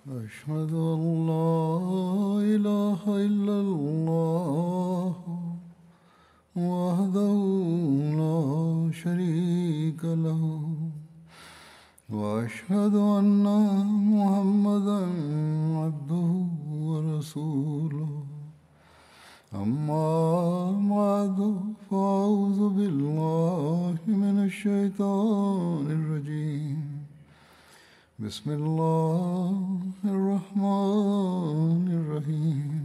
أشهد أن لا إله إلا الله وحده لا شريك له وأشهد أن محمدا عبده ورسوله أما بعد فأعوذ بالله من الشيطان الرجيم بسم الله الرحمن الرحيم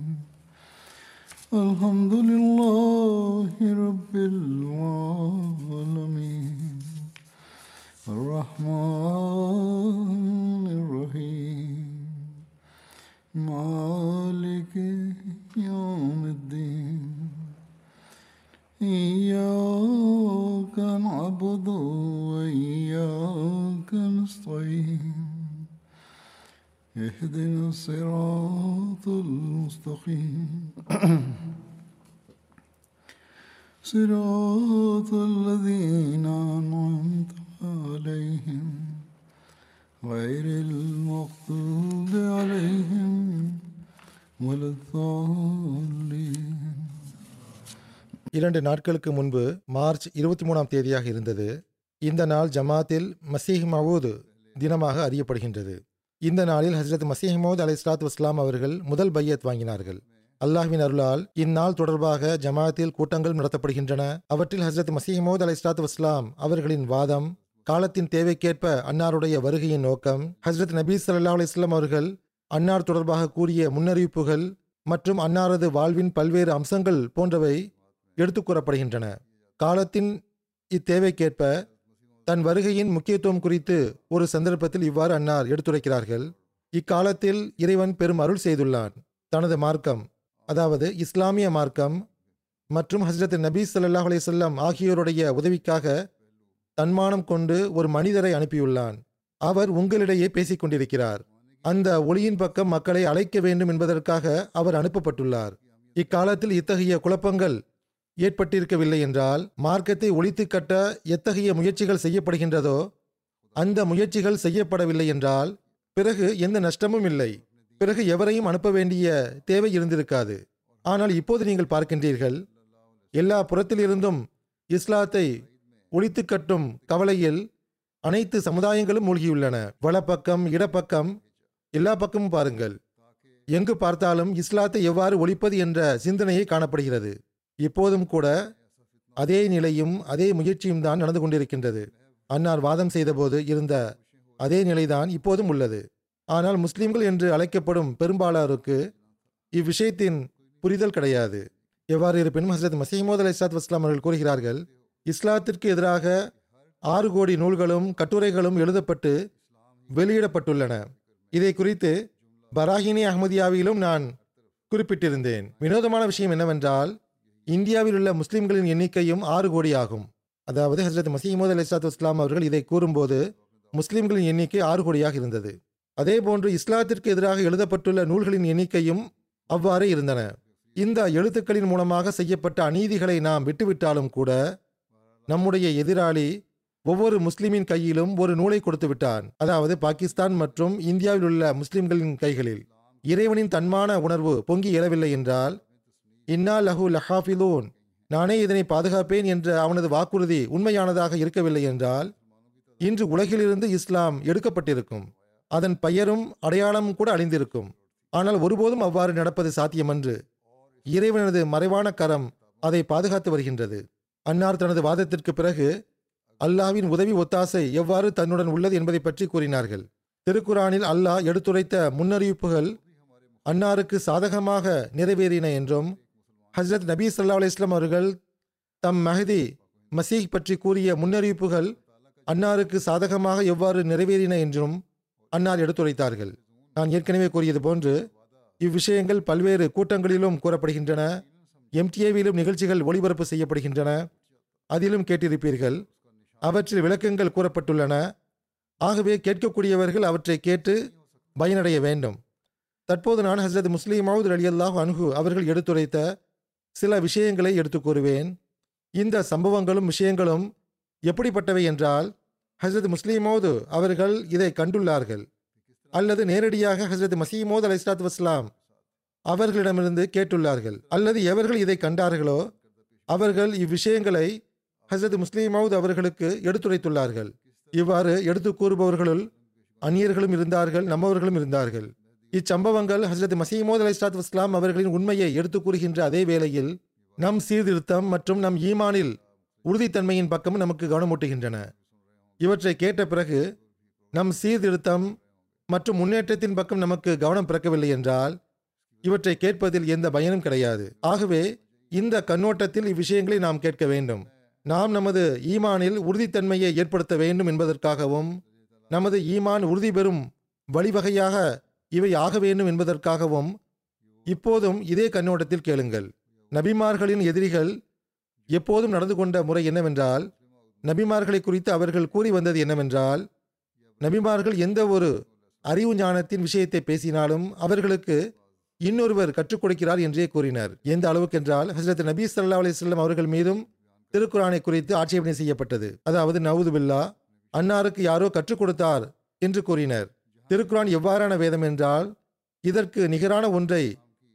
الحمد لله رب العالمين الرحمن الرحيم مالك يوم الدين إياك نعبد وإياك نستعين اهدنا الصراط المستقيم صراط الذين أنعمت عليهم غير المغضوب عليهم ولا الضالين. இரண்டு நாட்களுக்கு முன்பு மார்ச் 23ஆம் தேதியாக இருந்தது. இந்த நாள் ஜமாத்தில் மசீஹ் மவுத் தினமாக அறியப்படுகின்றது. இந்த நாளில் ஹஜ்ரத் மசீஹ் மவுத் அலைஹிஸ்ஸலாத்து வஸ்ஸலாம் அவர்கள் முதல் பையத் வாங்கினார்கள். அல்லாஹ்வின் அருளால் இந்நாள் தொடர்பாக ஜமாத்தில் கூட்டங்கள் நடத்தப்படுகின்றன. அவற்றில் ஹஜ்ரத் மசீஹ் மவுத் அலைஹிஸ்ஸலாத்து வஸ்ஸலாம் அவர்களின் வாதம், காலத்தின் தேவைக்கேற்ப அன்னாருடைய வருகையின் நோக்கம், ஹஜ்ரத் நபீ ஸல்லல்லாஹு அலைஹி வஸல்லம் அவர்கள் அன்னார் தொடர்பாக கூறிய முன்னறிவிப்புகள் மற்றும் அன்னாரது வாழ்வின் பல்வேறு அம்சங்கள் போன்றவை எடுத்து கூறப்படுகின்றன. காலத்தின் இத்தேவைக்கேற்ப தன் வருகையின் முக்கியத்துவம் குறித்து ஒரு சந்தர்ப்பத்தில் இவ்வாறு அன்னார் எடுத்துரைக்கிறார்கள். இக்காலத்தில் இறைவன் பெரும் அருள் செய்துள்ளான். தனது மார்க்கம், அதாவது இஸ்லாமிய மார்க்கம் மற்றும் ஹஜ்ரத் நபி ஸல்லல்லாஹு அலைஹி வஸல்லம் ஆகியோருடைய உதவிக்காக தன்மானம் கொண்டு ஒரு மனிதரை அனுப்பியுள்ளான். அவர் உங்களிடையே பேசிக்கொண்டிருக்கிறார். அந்த ஒளியின் பக்கம் மக்களை அழைக்க வேண்டும் என்பதற்காக அவர் அனுப்பப்பட்டுள்ளார். இக்காலத்தில் இத்தகைய குழப்பங்கள் ஏற்பட்டிருக்கவில்லை என்றால், மார்க்கத்தை ஒழித்து கட்ட எத்தகைய முயற்சிகள் செய்யப்படுகின்றதோ அந்த முயற்சிகள் செய்யப்படவில்லை என்றால் பிறகு எந்த நஷ்டமும் இல்லை. பிறகு எவரையும் அனுப்ப வேண்டிய தேவை இருந்திருக்காது. ஆனால் இப்போது நீங்கள் பார்க்கின்றீர்கள், எல்லா புறத்திலிருந்தும் இஸ்லாத்தை ஒழித்து கட்டும் கவலையில் அனைத்து சமுதாயங்களும் மூழ்கியுள்ளன. வலப்பக்கம், இடப்பக்கம், எல்லா பக்கமும் பாருங்கள். எங்கு பார்த்தாலும் இஸ்லாத்தை எவ்வாறு ஒழிப்பது என்ற சிந்தனையே காணப்படுகிறது. இப்போதும் கூட அதே நிலையும் அதே முயற்சியும் தான் நடந்து கொண்டிருக்கின்றது. அன்னார் வாதம் செய்தபோது இருந்த அதே நிலைதான் இப்போதும் உள்ளது. ஆனால் முஸ்லிம்கள் என்று அழைக்கப்படும் பெரும்பாலாருக்கு இவ்விஷயத்தின் புரிதல் கிடையாது. எவ்வாறு இருப்பினும் ஹஸ்ரத் மசீஹ் மவுத் அலைஹிஸ்ஸலாத்து வஸ்ஸலாம் அவர்கள் கூறுகிறார்கள், இஸ்லாத்திற்கு எதிராக 6 கோடி நூல்களும் கட்டுரைகளும் எழுதப்பட்டு வெளியிடப்பட்டுள்ளன. இதை குறித்து பராகினி அஹ்மதியாவிலும் நான் குறிப்பிட்டிருந்தேன். வினோதமான விஷயம் என்னவென்றால், இந்தியாவில் உள்ள முஸ்லிம்களின் எண்ணிக்கையும் 6 கோடி ஆகும். அதாவது ஹஜ்ரத் மசீஹ் மவுத் அலைஹிஸ்ஸலாத்து வஸ்ஸலாம் அவர்கள் இதை கூறும்போது முஸ்லிம்களின் எண்ணிக்கை 6 கோடியாக இருந்தது. அதேபோன்று இஸ்லாத்திற்கு எதிராக எழுதப்பட்டுள்ள நூல்களின் எண்ணிக்கையும் அவ்வாறே இருந்தன. இந்த எழுத்துக்களின் மூலமாக செய்யப்பட்ட அநீதிகளை நாம் விட்டுவிட்டாலும் கூட, நம்முடைய எதிராளி ஒவ்வொரு முஸ்லிமின் கையிலும் ஒரு நூலை கொடுத்து விட்டான். அதாவது பாகிஸ்தான் மற்றும் இந்தியாவில் உள்ள முஸ்லிம்களின் கைகளில். இறைவனின் தன்மான உணர்வு பொங்கி எழவில்லை என்றால், இன்னா லஹு லஹாஃபிலூன், நானே இதனை பாதுகாப்பேன் என்ற அவனது வாக்குறுதி உண்மையானதாக இருக்கவில்லை என்றால், இன்று உலகிலிருந்து இஸ்லாம் எடுக்கப்பட்டிருக்கும். அதன் பெயரும் அடையாளமும் கூட அழிந்திருக்கும். ஆனால் ஒருபோதும் அவ்வாறு நடப்பது சாத்தியமன்று. இறைவனது மறைவான கரம் அதை பாதுகாத்து வருகின்றது. அன்னார் தனது வாதத்திற்கு பிறகு அல்லாஹ்வின் உதவி ஒத்தாசை எவ்வாறு தன்னுடன் உள்ளது என்பதை பற்றி கூறினார்கள். திருக்குரானில் அல்லாஹ் எடுத்துரைத்த முன்னறிவிப்புகள் அன்னாருக்கு சாதகமாக நிறைவேறின என்றும், ஹஜ்ரத் நபி ஸல்லல்லாஹு அலைஹி வஸல்லம் அவர்கள் தம் மஹ்தி மசீஹ் பற்றி கூறிய முன்னறிவிப்புகள் அன்னாருக்கு சாதகமாக எவ்வாறு நிறைவேறின என்றும் அன்னார் எடுத்துரைத்தார்கள். நான் ஏற்கனவே கூறியது போன்று இவ்விஷயங்கள் பல்வேறு கூட்டங்களிலும் கூறப்படுகின்றன. எம்டிஏவிலும் நிகழ்ச்சிகள் ஒளிபரப்பு செய்யப்படுகின்றன. அதிலும் கேட்டிருப்பீர்கள். அவற்றில் விளக்கங்கள் கூறப்பட்டுள்ளன. ஆகவே கேட்கக்கூடியவர்கள் அவற்றை கேட்டு பயனடைய வேண்டும். தற்போது நான் ஹஸ்ரத் முஸ்லிம் மவுத் ரலியல்லாஹு அன்ஹு அவர்கள் எடுத்துரைத்த சில விஷயங்களை எடுத்து கூறுவேன். இந்த சம்பவங்களும் விஷயங்களும் எப்படிப்பட்டவை என்றால், ஹஸ்ரத் முஸ்லிம் மவுத் அவர்கள் இதை கண்டுள்ளார்கள். அல்லது நேரடியாக ஹசரத் மசீஹ் மவ்ஊத் அலைஹிஸ்ஸலாத்து வஸ்ஸலாம் அவர்களிடமிருந்து கேட்டுள்ளார்கள். அல்லது எவர்கள் இதை கண்டார்களோ அவர்கள் இவ்விஷயங்களை ஹசரத் முஸ்லிம் மவ்ஊத் அவர்களுக்கு எடுத்துரைத்துள்ளார்கள். இவ்வாறு எடுத்து கூறுபவர்களுள் அந்நியர்களும் இருந்தார்கள், நம்மவர்களும் இருந்தார்கள். இச்சம்பவங்கள் ஹசரத் மசீஹ் மவ்ஊத் அலைஹிஸ்ஸலாத்து வஸ்ஸலாம் அவர்களின் உண்மையை எடுத்து கூறுகின்ற அதே வேளையில் நம் சீர்திருத்தம் மற்றும் நம் ஈமானில் உறுதித்தன்மையின் பக்கம் நமக்கு கவனமூட்டுகின்றன. இவற்றை கேட்ட பிறகு நம் சீர்திருத்தம் மற்றும் முன்னேற்றத்தின் பக்கம் நமக்கு கவனம் பிறக்கவில்லை என்றால் இவற்றை கேட்பதில் எந்த பயனும் கிடையாது. ஆகவே இந்த கண்ணோட்டத்தில் இவ்விஷயங்களை நாம் கேட்க வேண்டும். நாம் நமது ஈமானில் உறுதித்தன்மையை ஏற்படுத்த வேண்டும் என்பதற்காகவும் நமது ஈமான் உறுதி பெறும் வழிவகையாக இவை ஆக வேண்டும் என்பதற்காகவும் இப்போதும் இதே கண்ணோட்டத்தில் கேளுங்கள். நபிமார்களின் எதிரிகள் எப்போதும் நடந்து கொண்ட முறை என்னவென்றால், நபிமார்களை குறித்து அவர்கள் கூறி வந்தது என்னவென்றால், நபிமார்கள் எந்த ஒரு அறிவு ஞானத்தின் விஷயத்தை பேசினாலும் அவர்களுக்கு இன்னொருவர் கற்றுக் கொடுக்கிறார் என்றே கூறினார். எந்த அளவுக்கென்றால் ஹசரத் நபி ஸல்லல்லாஹு அலைஹி வஸல்லம் அவர்கள் மீதும் திருக்குரானை குறித்து ஆட்சேபனை செய்யப்பட்டது. அதாவது நவுது பில்லா, அன்னாருக்கு யாரோ கற்றுக் கொடுத்தார் என்று கூறினர். திருக்குரான் எவ்வாறான வேதம் என்றால் இதற்கு நிகரான ஒன்றை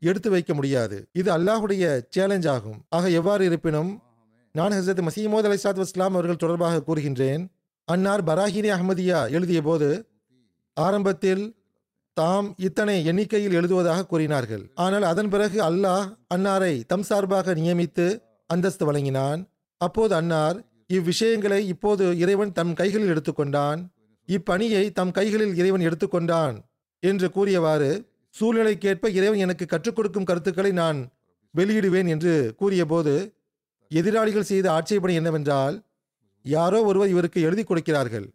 எடுத்து வைக்க முடியாது. இது அல்லாஹுடைய சேலஞ்ச் ஆகும். ஆக எவ்வாறு இருப்பினும் நான் ஹசரத் மசீஹ் மவ்ஊத் அலைஹிஸ்ஸலாத்து வஸ்ஸலாம் அவர்கள் தொடர்பாக கூறுகின்றேன். அன்னார் பராஹீனி அஹ்மதியா எழுதிய போது ஆரம்பத்தில் தாம் இத்தனை எண்ணிக்கையில் எழுதுவதாக கூறினார்கள். ஆனால் அதன் பிறகு அல்லாஹ் அன்னாரை தம் சார்பாக நியமித்து அந்தஸ்து வழங்கினான். அப்போது அன்னார் இவ்விஷயங்களை இப்போது இறைவன் தம் கைகளில் எடுத்துக்கொண்டான், இப்பணியை தம் கைகளில் இறைவன் எடுத்துக்கொண்டான் என்று கூறியவாறு சூழ்நிலைக்கேற்ப இறைவன் எனக்கு கற்றுக் கொடுக்கும் கருத்துக்களை நான் வெளியிடுவேன் என்று கூறிய போது எதிராளிகள் செய்த ஆட்சேபனை என்னவென்றால், யாரோ ஒருவர் இவருக்கு எழுதி கொடுக்கிறார்கள்,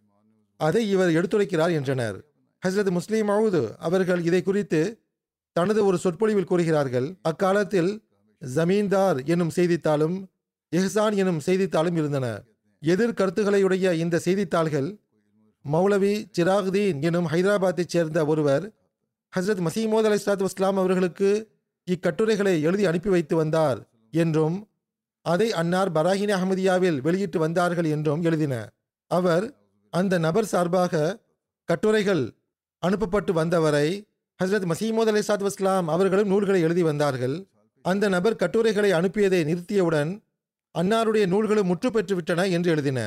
அதை இவர் எடுத்துரைக்கிறார் என்றனர். ஹசரத் முஸ்லிம் மவ்ஊத் அவர்கள் இதை குறித்து தனது ஒரு சொற்பொழிவில் கூறுகிறார்கள். அக்காலத்தில் ஜமீன்தார் என்னும் செய்தித்தாளும் எஹ்சான் என்னும் செய்தித்தாளும் இருந்தன. எதிர்கருத்துகளையுடைய இந்த செய்தித்தாள்கள் மௌலவி சிராகுதீன் எனும் ஹைதராபாத்தைச் சேர்ந்த ஒருவர் ஹசரத் மசீஹ் மவ்ஊத் அலைஹிஸ்ஸலாத்து வஸ்ஸலாம் அவர்களுக்கு இக்கட்டுரைகளை எழுதி அனுப்பி வைத்து வந்தார் என்றும் அதை அன்னார் பராஹீனி அஹ்மதியாவில் வெளியிட்டு வந்தார்கள் என்றும் எழுதின. அவர் அந்த நபர் சார்பாக கட்டுரைகள் அனுப்பப்பட்டு வந்தவரை ஹசரத் மசீஹ் மவ்ஊத் அலைஹிஸ்ஸலாத்து வஸ்ஸலாம் அவர்களும் நூல்களை எழுதி வந்தார்கள். அந்த நபர் கட்டுரைகளை அனுப்பியதை நிறுத்தியவுடன் அன்னாருடைய நூல்களும் முற்று பெற்றுவிட்டன என்று எழுதின.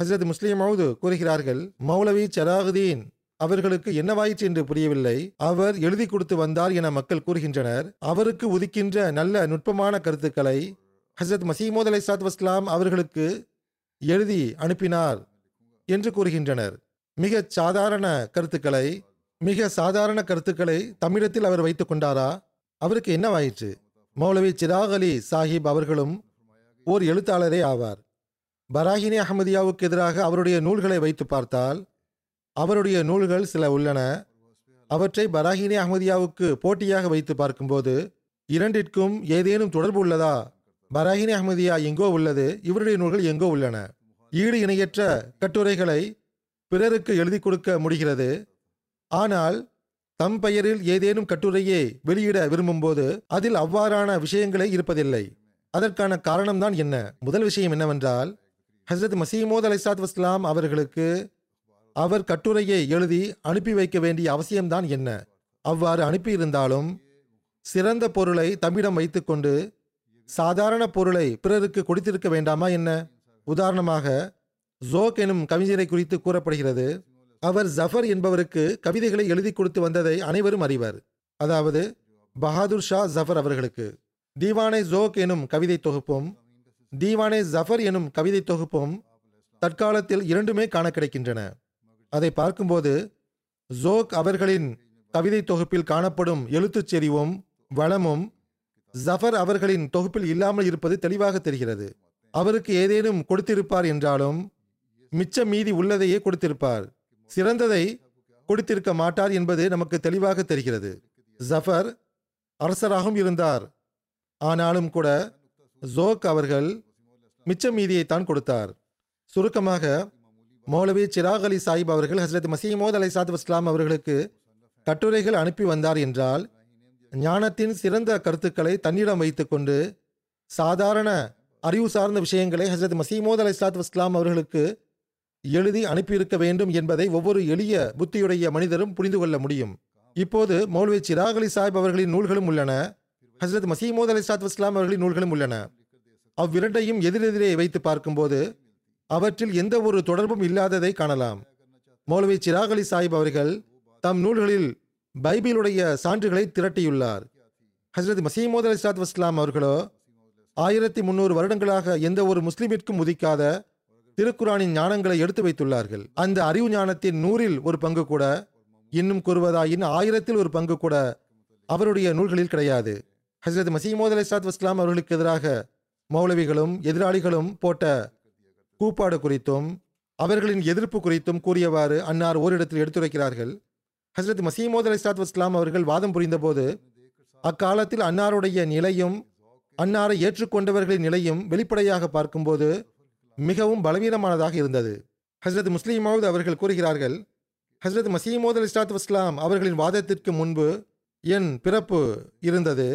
ஹசரத் முஸ்லிம் மவ்ஊத் கூறுகிறார்கள், மௌலவி சிராகுதீன் அவர்களுக்கு என்னவாயிற்று என்று புரியவில்லை, அவர் எழுதி கொடுத்து வந்தார் என மக்கள் கூறுகின்றனர். அவருக்கு உதிக்கின்ற நல்ல நுட்பமான கருத்துக்களை ஹசரத் மசீஹ் மவ்ஊத் அலைஹிஸ்ஸலாத்து வஸ்ஸலாம் அவர்களுக்கு எழுதி அனுப்பினார் என்று கூறுகின்றனர். மிக சாதாரண கருத்துக்களை தமிழத்தில் அவர் வைத்து கொண்டாரா? அவருக்கு என்னவாயிற்று? மௌலவி சிராக் அலி சாஹிப் அவர்களும் ஓர் எழுத்தாளரே ஆவார். பராஹினி அஹமதியாவுக்கு எதிராக அவருடைய நூல்களை வைத்து பார்த்தால் அவருடைய நூல்கள் சில உள்ளன. அவற்றை பராஹினி அஹமதியாவுக்கு போட்டியாக வைத்து பார்க்கும்போது இரண்டிற்கும் ஏதேனும் தொடர்பு உள்ளதா? பராஹினி அஹமதியா எங்கோ உள்ளது, இவருடைய நூல்கள் எங்கோ உள்ளன. ஈடு இணையற்ற கட்டுரைகளை பிறருக்கு எழுதி கொடுக்க முடிகிறது. ஆனால் தம் பெயரில் ஏதேனும் கட்டுரையை வெளியிட விரும்பும்போது அதில் அவ்வாறான விஷயங்களே இருப்பதில்லை. அதற்கான காரணம்தான் என்ன? முதல் விஷயம் என்னவென்றால், ஹசரத் மசீஹ் மவ்ஊத் அலைஹிஸ்ஸலாத்து வஸ்ஸலாம் அவர்களுக்கு அவர் கட்டுரையை எழுதி அனுப்பி வைக்க வேண்டிய அவசியம்தான் என்ன? அவ்வாறு அனுப்பியிருந்தாலும் சிறந்த பொருளை தம்மிடம் வைத்து கொண்டு சாதாரண பொருளை பிறருக்கு கொடுத்திருக்க வேண்டாமா என்ன? உதாரணமாக ஜோக் எனும் கவிஞரை குறித்து கூறப்படுகிறது. அவர் ஜஃபர் என்பவருக்கு கவிதைகளை எழுதி கொடுத்து வந்ததை அனைவரும் அறிவர். அதாவது பஹாதுர் ஷா ஜஃபர் அவர்களுக்கு தீவானே ஜோக் எனும் கவிதை தொகுப்பும் தீவானே ஜஃபர் எனும் கவிதை தொகுப்பும் தற்காலத்தில் இரண்டுமே காண கிடைக்கின்றன. அதை பார்க்கும்போது ஜோக் அவர்களின் கவிதை தொகுப்பில் காணப்படும் எழுத்துச் செறிவும் வளமும் ஜஃபர் அவர்களின் தொகுப்பில் இல்லாமல் இருப்பது தெளிவாக தெரிகிறது. அவருக்கு ஏதேனும் கொடுத்திருப்பார் என்றாலும் மிச்ச மீதி உள்ளதையே கொடுத்திருப்பார், சிறந்ததை கொடுத்திருக்க மாட்டார் என்பது நமக்கு தெளிவாக தெரிகிறது. ஜஃபர் அரசராகவும் இருந்தார், ஆனாலும் கூட ஜோக் அவர்கள் மிச்ச மீதியைத்தான் கொடுத்தார். சுருக்கமாக மௌலவி சிராக் அலி சாஹிப் அவர்கள் ஹசரத் மசீஹ் மவ்ஊத் அலைஹிஸ்ஸலாத்து வஸ்ஸலாம் அவர்களுக்கு கட்டுரைகள் அனுப்பி வந்தார் என்றால் ஞானத்தின் சிறந்த கருத்துக்களை தன்னிடம் வைத்து கொண்டு சாதாரண அறிவு சார்ந்த விஷயங்களை ஹசரத் மசீஹ் மவ்ஊத் அலைஹிஸ்ஸலாத்து வஸ்ஸலாம் அவர்களுக்கு எழுதி அனுப்பியிருக்க வேண்டும் என்பதை ஒவ்வொரு எளிய புத்தியுடைய மனிதரும் புரிந்து கொள்ள முடியும். இப்போது மௌலவி சிராக் அலி சாஹிப் அவர்களின் நூல்களும் உள்ளன, ஹசரத் மசீமோத் அலைஹிஸ்ஸலாத்து வஸ்ஸலாம் அவர்களின் நூல்களும் உள்ளன. அவ்விரண்டையும் எதிரெதிரே வைத்து பார்க்கும்போது அவற்றில் எந்த ஒரு தொடர்பும் இல்லாததை காணலாம். மௌலவி சிராக் அலி சாஹிப் அவர்கள் தம் நூல்களில் பைபிளுடைய சான்றுகளை திரட்டியுள்ளார். ஹசரத் மசீமோத் அலைஹிஸ்ஸலாத்து வஸ்ஸலாம் அவர்களோ 1300 வருடங்களாக எந்த ஒரு முஸ்லிமிற்கும் உதிக்காத திருக்குரானின் ஞானங்களை எடுத்து வைத்துள்ளார்கள். அந்த அறிவு ஞானத்தின் 100% கூட, இன்னும் கூறுவதாயின் 1000% கூட அவருடைய நூல்களில் கிடையாது. ஹசரத் மசீமோத் அலைஹிஸ்ஸலாத்து வஸ்ஸலாம் அவர்களுக்கு எதிராக மௌலவிகளும் எதிராளிகளும் போட்ட கூப்பாடு குறித்தும் அவர்களின் எதிர்ப்பு குறித்தும் கூறியவாறு அன்னார் ஓரிடத்தில் எடுத்துரைக்கிறார்கள். ஹசரத் மசீமோத் அலைஹிஸ்ஸலாத்து வஸ்ஸலாம் அவர்கள் வாதம் புரிந்தபோது அக்காலத்தில் அன்னாருடைய நிலையும் அன்னாரை ஏற்றுக்கொண்டவர்களின் நிலையும் வெளிப்படையாக பார்க்கும்போது மிகவும் பலவீனமானதாக இருந்தது. ஹசரத் முஸ்லிம் மவுத் அவர்கள் கூறுகிறார்கள், ஹசரத் மசீமோத் அலைஹிஸ்ஸலாத்து வஸ்ஸலாம் அவர்களின் வாதத்திற்கு முன்பு என் பிறப்பு இருந்தது.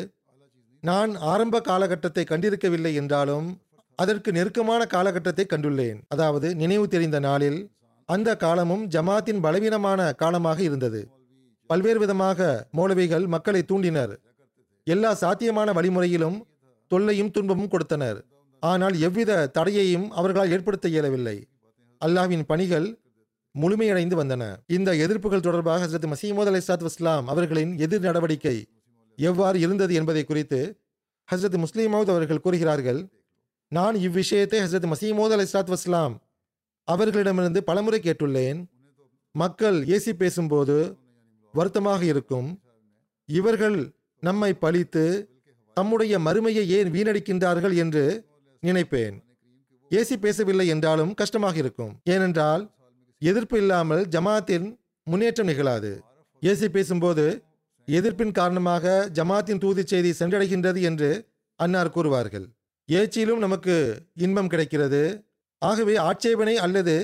நான் ஆரம்ப காலகட்டத்தை கண்டிருக்கவில்லை என்றாலும் அதற்கு நெருக்கமான காலகட்டத்தை கண்டுள்ளேன். அதாவது நினைவு தெரிந்த நாளில் அந்த காலமும் ஜமாத்தின் பலவீனமான காலமாக இருந்தது. பல்வேறு விதமாக மௌலவிகள் மக்களை தூண்டினர். எல்லா சாத்தியமான வழிமுறையிலும் தொல்லையும் துன்பமும் கொடுத்தனர். ஆனால் எவ்வித தடையையும் அவர்களால் ஏற்படுத்த இயலவில்லை. அல்லாஹ்வின் பணிகள் முழுமையடைந்து வந்தன. இந்த எதிர்ப்புகள் தொடர்பாக ஹசரத் மசீமோத் அலைஹிஸ்ஸலாத்து வஸ்ஸலாம் அவர்களின் எதிர் நடவடிக்கை எவ்வாறு இருந்தது என்பதை குறித்து ஹசரத் முஸ்லிம் மவுத் அவர்கள் கூறுகிறார்கள், நான் இவ்விஷயத்தை ஹசரத் மசீமோத் அலைஹிஸ்ஸலாத்து வஸ்ஸலாம் அவர்களிடமிருந்து பலமுறை கேட்டுள்ளேன். மக்கள் ஏசி பேசும்போது வருத்தமாக இருக்கும். இவர்கள் நம்மை பழித்து தம்முடைய மறுமையை ஏன் வீணடிக்கின்றார்கள் என்று நினைப்பேன். ஏசி பேசவில்லை என்றாலும் கஷ்டமாக இருக்கும். ஏனென்றால் எதிர்ப்பு இல்லாமல் ஜமாத்தின் முன்னேற்றம் நிகழாது. ஏசி பேசும்போது எதிர்ப்பின் காரணமாக ஜமாத்தின் தூது செய்தி சென்றடைகின்றது என்று அன்னார் கூறுவார்கள். ஏச்சியிலும் நமக்கு இன்பம் கிடைக்கிறது. ஆகவே ஆட்சேபனை அல்லது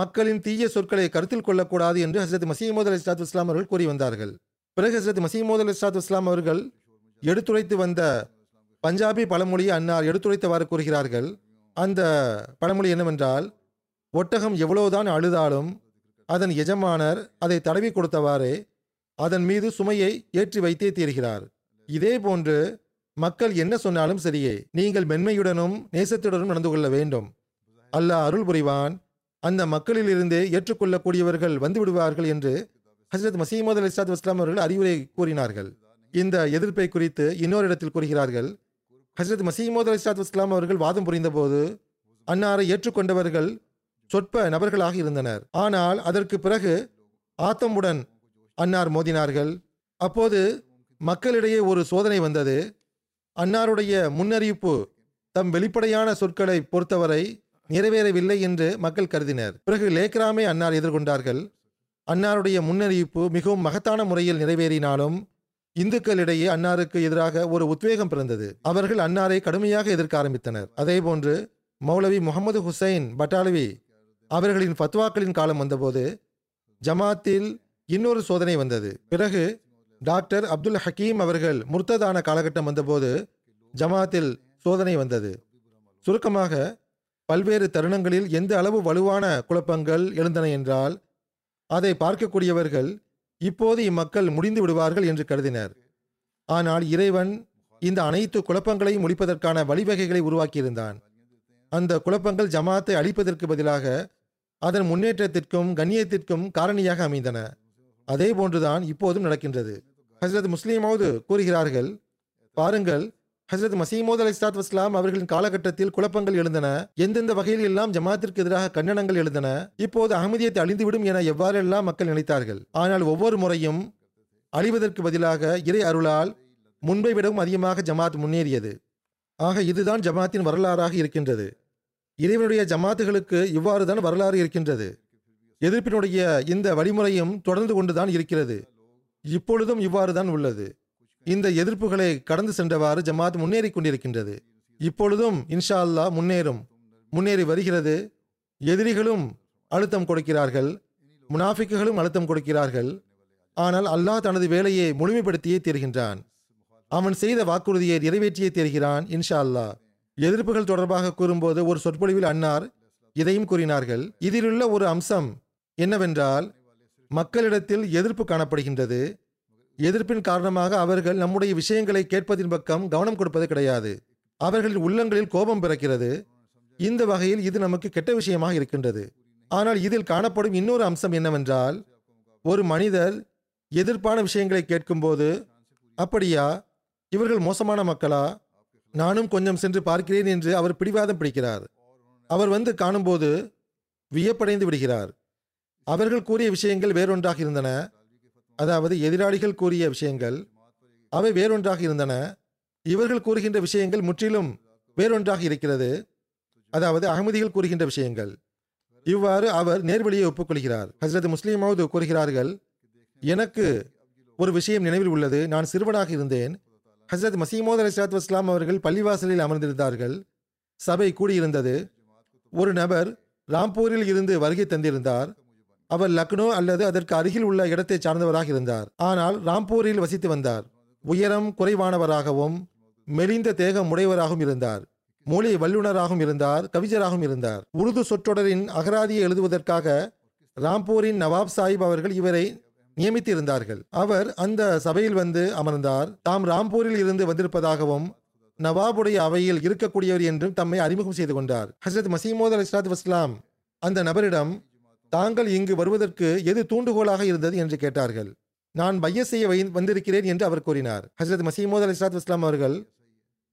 மக்களின் தீய சொற்களை கருத்தில் கொள்ளக்கூடாது என்று ஹசரத் மசீமோத் அலைஹிஸ்ஸலாத்து வஸ்ஸலாம் அவர்கள் கூறி வந்தார்கள். பிறகு ஹசரத் மசீமோத் அலைஹிஸ்ஸலாத்து வஸ்ஸலாம் அவர்கள் எடுத்துரைத்து வந்த பஞ்சாபி பழமொழியை அன்னார் எடுத்துரைத்தவாறு கூறுகிறார்கள். அந்த பழமொழி என்னவென்றால், ஒட்டகம் எவ்வளவுதான் அழுதாலும் அதன் எஜமானர் அதை தடவி கொடுத்தவாறே அதன் மீது சுமையை ஏற்றி வைத்தே தீர்கிறார். இதே போன்று மக்கள் என்ன சொன்னாலும் சரியே, நீங்கள் மென்மையுடனும் நேசத்துடனும் நடந்து கொள்ள வேண்டும். அல்லாஹ் அருள் புரிவான். அந்த மக்களிலிருந்தே ஏற்றுக்கொள்ளக்கூடியவர்கள் வந்துவிடுவார்கள் என்று ஹசரத் மசீமோத் அலைஹிஸ்ஸலாத்து வஸ்ஸலாம் அவர்கள் அறிவுரை கூறினார்கள். இந்த எதிர்ப்பை குறித்து இன்னொரு இடத்தில் கூறுகிறார்கள், ஹசரத் மசீமோத் அலைஹிஸ்ஸலாத்து வஸ்ஸலாம் அவர்கள் வாதம் புரிந்தபோது அன்னாரை ஏற்றுக்கொண்டவர்கள் சொற்ப நபர்களாக இருந்தனர். ஆனால் அதற்கு பிறகு ஆத்தமுடன் அன்னார் மோதினார்கள். அப்போது மக்களிடையே ஒரு சோதனை வந்தது. அன்னாருடைய முன்னறிவிப்பு தம் வெளிப்படையான சொற்களை பொறுத்தவரை நிறைவேறவில்லை என்று மக்கள் கருதினர். பிறகு லேக்ராமை அன்னார் எதிர்கொண்டார்கள். அன்னாருடைய முன்னறிவிப்பு மிகவும் மகத்தான முறையில் நிறைவேறினாலும் இந்துக்களிடையே அன்னாருக்கு எதிராக ஒரு உத்வேகம் பிறந்தது. அவர்கள் அன்னாரை கடுமையாக எதிர்க்க ஆரம்பித்தனர். அதேபோன்று மௌலவி முகமது ஹுசைன் பட்டாலவி அவர்களின் ஃபத்வாக்களின் காலம் வந்தபோது ஜமாத்தில் இன்னொரு சோதனை வந்தது. பிறகு டாக்டர் அப்துல் ஹக்கீம் அவர்கள் முர்த்ததான காலகட்டம் வந்தபோது ஜமாத்தில் சோதனை வந்தது. சுருக்கமாக பல்வேறு தருணங்களில் எந்த அளவு வலுவான குழப்பங்கள் எழுந்தன என்றால் அதை பார்க்கக்கூடியவர்கள் இப்போது இம்மக்கள் முடிந்து விடுவார்கள் என்று கருதினர். ஆனால் இறைவன் இந்த அனைத்து குழப்பங்களையும் முடிப்பதற்கான வழிவகைகளை உருவாக்கியிருந்தான். அந்த குழப்பங்கள் ஜமாத்தை அழிப்பதற்கு பதிலாக அதன் முன்னேற்றத்திற்கும் கண்ணியத்திற்கும் காரணியாக அமைந்தன. அதே போன்றுதான் இப்போதும் நடக்கின்றது. ஹசரத் முஸ்லிம் மவுத் கூறுகிறார்கள், பாருங்கள், ஹசரத் மசீமோத் அலைஹிஸ்ஸலாத்து வஸ்ஸலாம் அவர்களின் காலகட்டத்தில் குழப்பங்கள் எழுந்தன. எந்தெந்த வகையில் எல்லாம் ஜமாத்திற்கு எதிராக கண்டனங்கள் எழுந்தன. இப்போது அஹ்மதியத்தை அழிந்துவிடும் என எவ்வாறெல்லாம் மக்கள் நினைத்தார்கள். ஆனால் ஒவ்வொரு முறையும் அழிவதற்கு பதிலாக இறை அருளால் முன்பை விடவும் அதிகமாக ஜமாத் முன்னேறியது. ஆக இதுதான் ஜமாத்தின் வரலாறாக இருக்கின்றது. இறைவனுடைய ஜமாத்துகளுக்கு இவ்வாறு தான் வரலாறு இருக்கின்றது. எதிர்ப்பினுடைய இந்த வழிமுறையும் தொடர்ந்து கொண்டுதான் இருக்கிறது. இப்பொழுதும் இவ்வாறு தான் உள்ளது. இந்த எதிர்ப்புகளை கடந்து சென்றவாறு ஜமாத் முன்னேறி கொண்டிருக்கின்றது. இப்பொழுதும் இன்ஷா அல்லாஹ் முன்னேறி வருகிறது. எதிரிகளும் அழுத்தம் கொடுக்கிறார்கள், முனாஃபிக்குகளும் அழுத்தம் கொடுக்கிறார்கள். ஆனால் அல்லாஹ் தனது வேலையை முழுமைப்படுத்தியே தீர்கின்றான். அவன் செய்த வாக்குறுதியை நிறைவேற்றியே தீர்கிறான் இன்ஷா அல்லாஹ். எதிர்ப்புகள் தொடர்பாக கூறும்போது ஒரு சொற்பொழிவில் அன்னார் இதையும் கூறினார்கள். இதிலுள்ள ஒரு அம்சம் என்னவென்றால், மக்களிடத்தில் எதிர்ப்பு காணப்படுகின்றது. எதிர்ப்பின் காரணமாக அவர்கள் நம்முடைய விஷயங்களை கேட்பதின் பக்கம் கவனம் கொடுப்பது கிடையாது. அவர்களின் உள்ளங்களில் கோபம் பிறக்கிறது. இந்த வகையில் இது நமக்கு கெட்ட விஷயமாக இருக்கின்றது. ஆனால் இதில் காணப்படும் இன்னொரு அம்சம் என்னவென்றால், ஒரு மனிதர் எதிர்ப்பான விஷயங்களை கேட்கும்போது, அப்படியா, இவர்கள் மோசமான மக்களா, நானும் கொஞ்சம் சென்று பார்க்கிறேன் என்று அவர் பிடிவாதம் பிடிக்கிறார். அவர் வந்து காணும்போது வியப்படைந்து விடுகிறார். அவர்கள் கூறிய விஷயங்கள் வேறொன்றாக இருந்தன. அதாவது எதிராளிகள் கூறிய விஷயங்கள் அவை வேறொன்றாக இருந்தன. இவர்கள் கூறுகின்ற விஷயங்கள் முற்றிலும் வேறொன்றாக இருக்கிறது. அதாவது அகமதிகள் கூறுகின்ற விஷயங்கள். இவ்வாறு அவர் நேர்வழியை ஒப்புக்கொள்கிறார். ஹஸ்ரத் முஸ்லிம் மவ்து கூறுகிறார்கள், எனக்கு ஒரு விஷயம் நினைவில் உள்ளது. நான் சிறுவனாக இருந்தேன். ஹஸ்ரத் மசீமோத் அலைஹிஸ்ஸலாத்து வஸ்ஸலாம் அவர்கள் பள்ளிவாசலில் அமர்ந்திருந்தார்கள். சபை கூடியிருந்தது. ஒரு நபர் ராம்பூரில் இருந்து வருகை தந்திருந்தார். அவர் லக்னோ அல்லது அதற்கு அருகில் உள்ள இடத்தை சார்ந்தவராக இருந்தார். ஆனால் ராம்பூரில் வசித்து வந்தார். உயரம் குறைவானவராகவும் மெலிந்த தேகம் உடையவராகவும் இருந்தார். மொழி வல்லுநராகவும் இருந்தார். கவிஞராகவும் இருந்தார். உருது சொற்றொடரின் அகராதியை எழுதுவதற்காக ராம்பூரின் நவாப் சாஹிப் அவர்கள் இவரை நியமித்து இருந்தார்கள். அவர் அந்த சபையில் வந்து அமர்ந்தார். தாம் ராம்பூரில் இருந்து வந்திருப்பதாகவும் நவாபுடைய அவையில் இருக்கக்கூடியவர் என்றும் தம்மை அறிமுகம் செய்து கொண்டார். ஹஸ்ரத் மசீமோத் அலைஹிஸ்ஸலாத்து வஸ்ஸலாம் அந்த நபரிடம், தாங்கள் இங்கு வருவதற்கு எது தூண்டுகோலாக இருந்தது என்று கேட்டார்கள். நான் பையஸ் செய்ய வந்திருக்கிறேன் என்று அவர் கூறினார். ஹஸ்ரத் மசீமோத் அலைஹிஸ்ஸலாத்து வஸ்ஸலாம் அவர்கள்,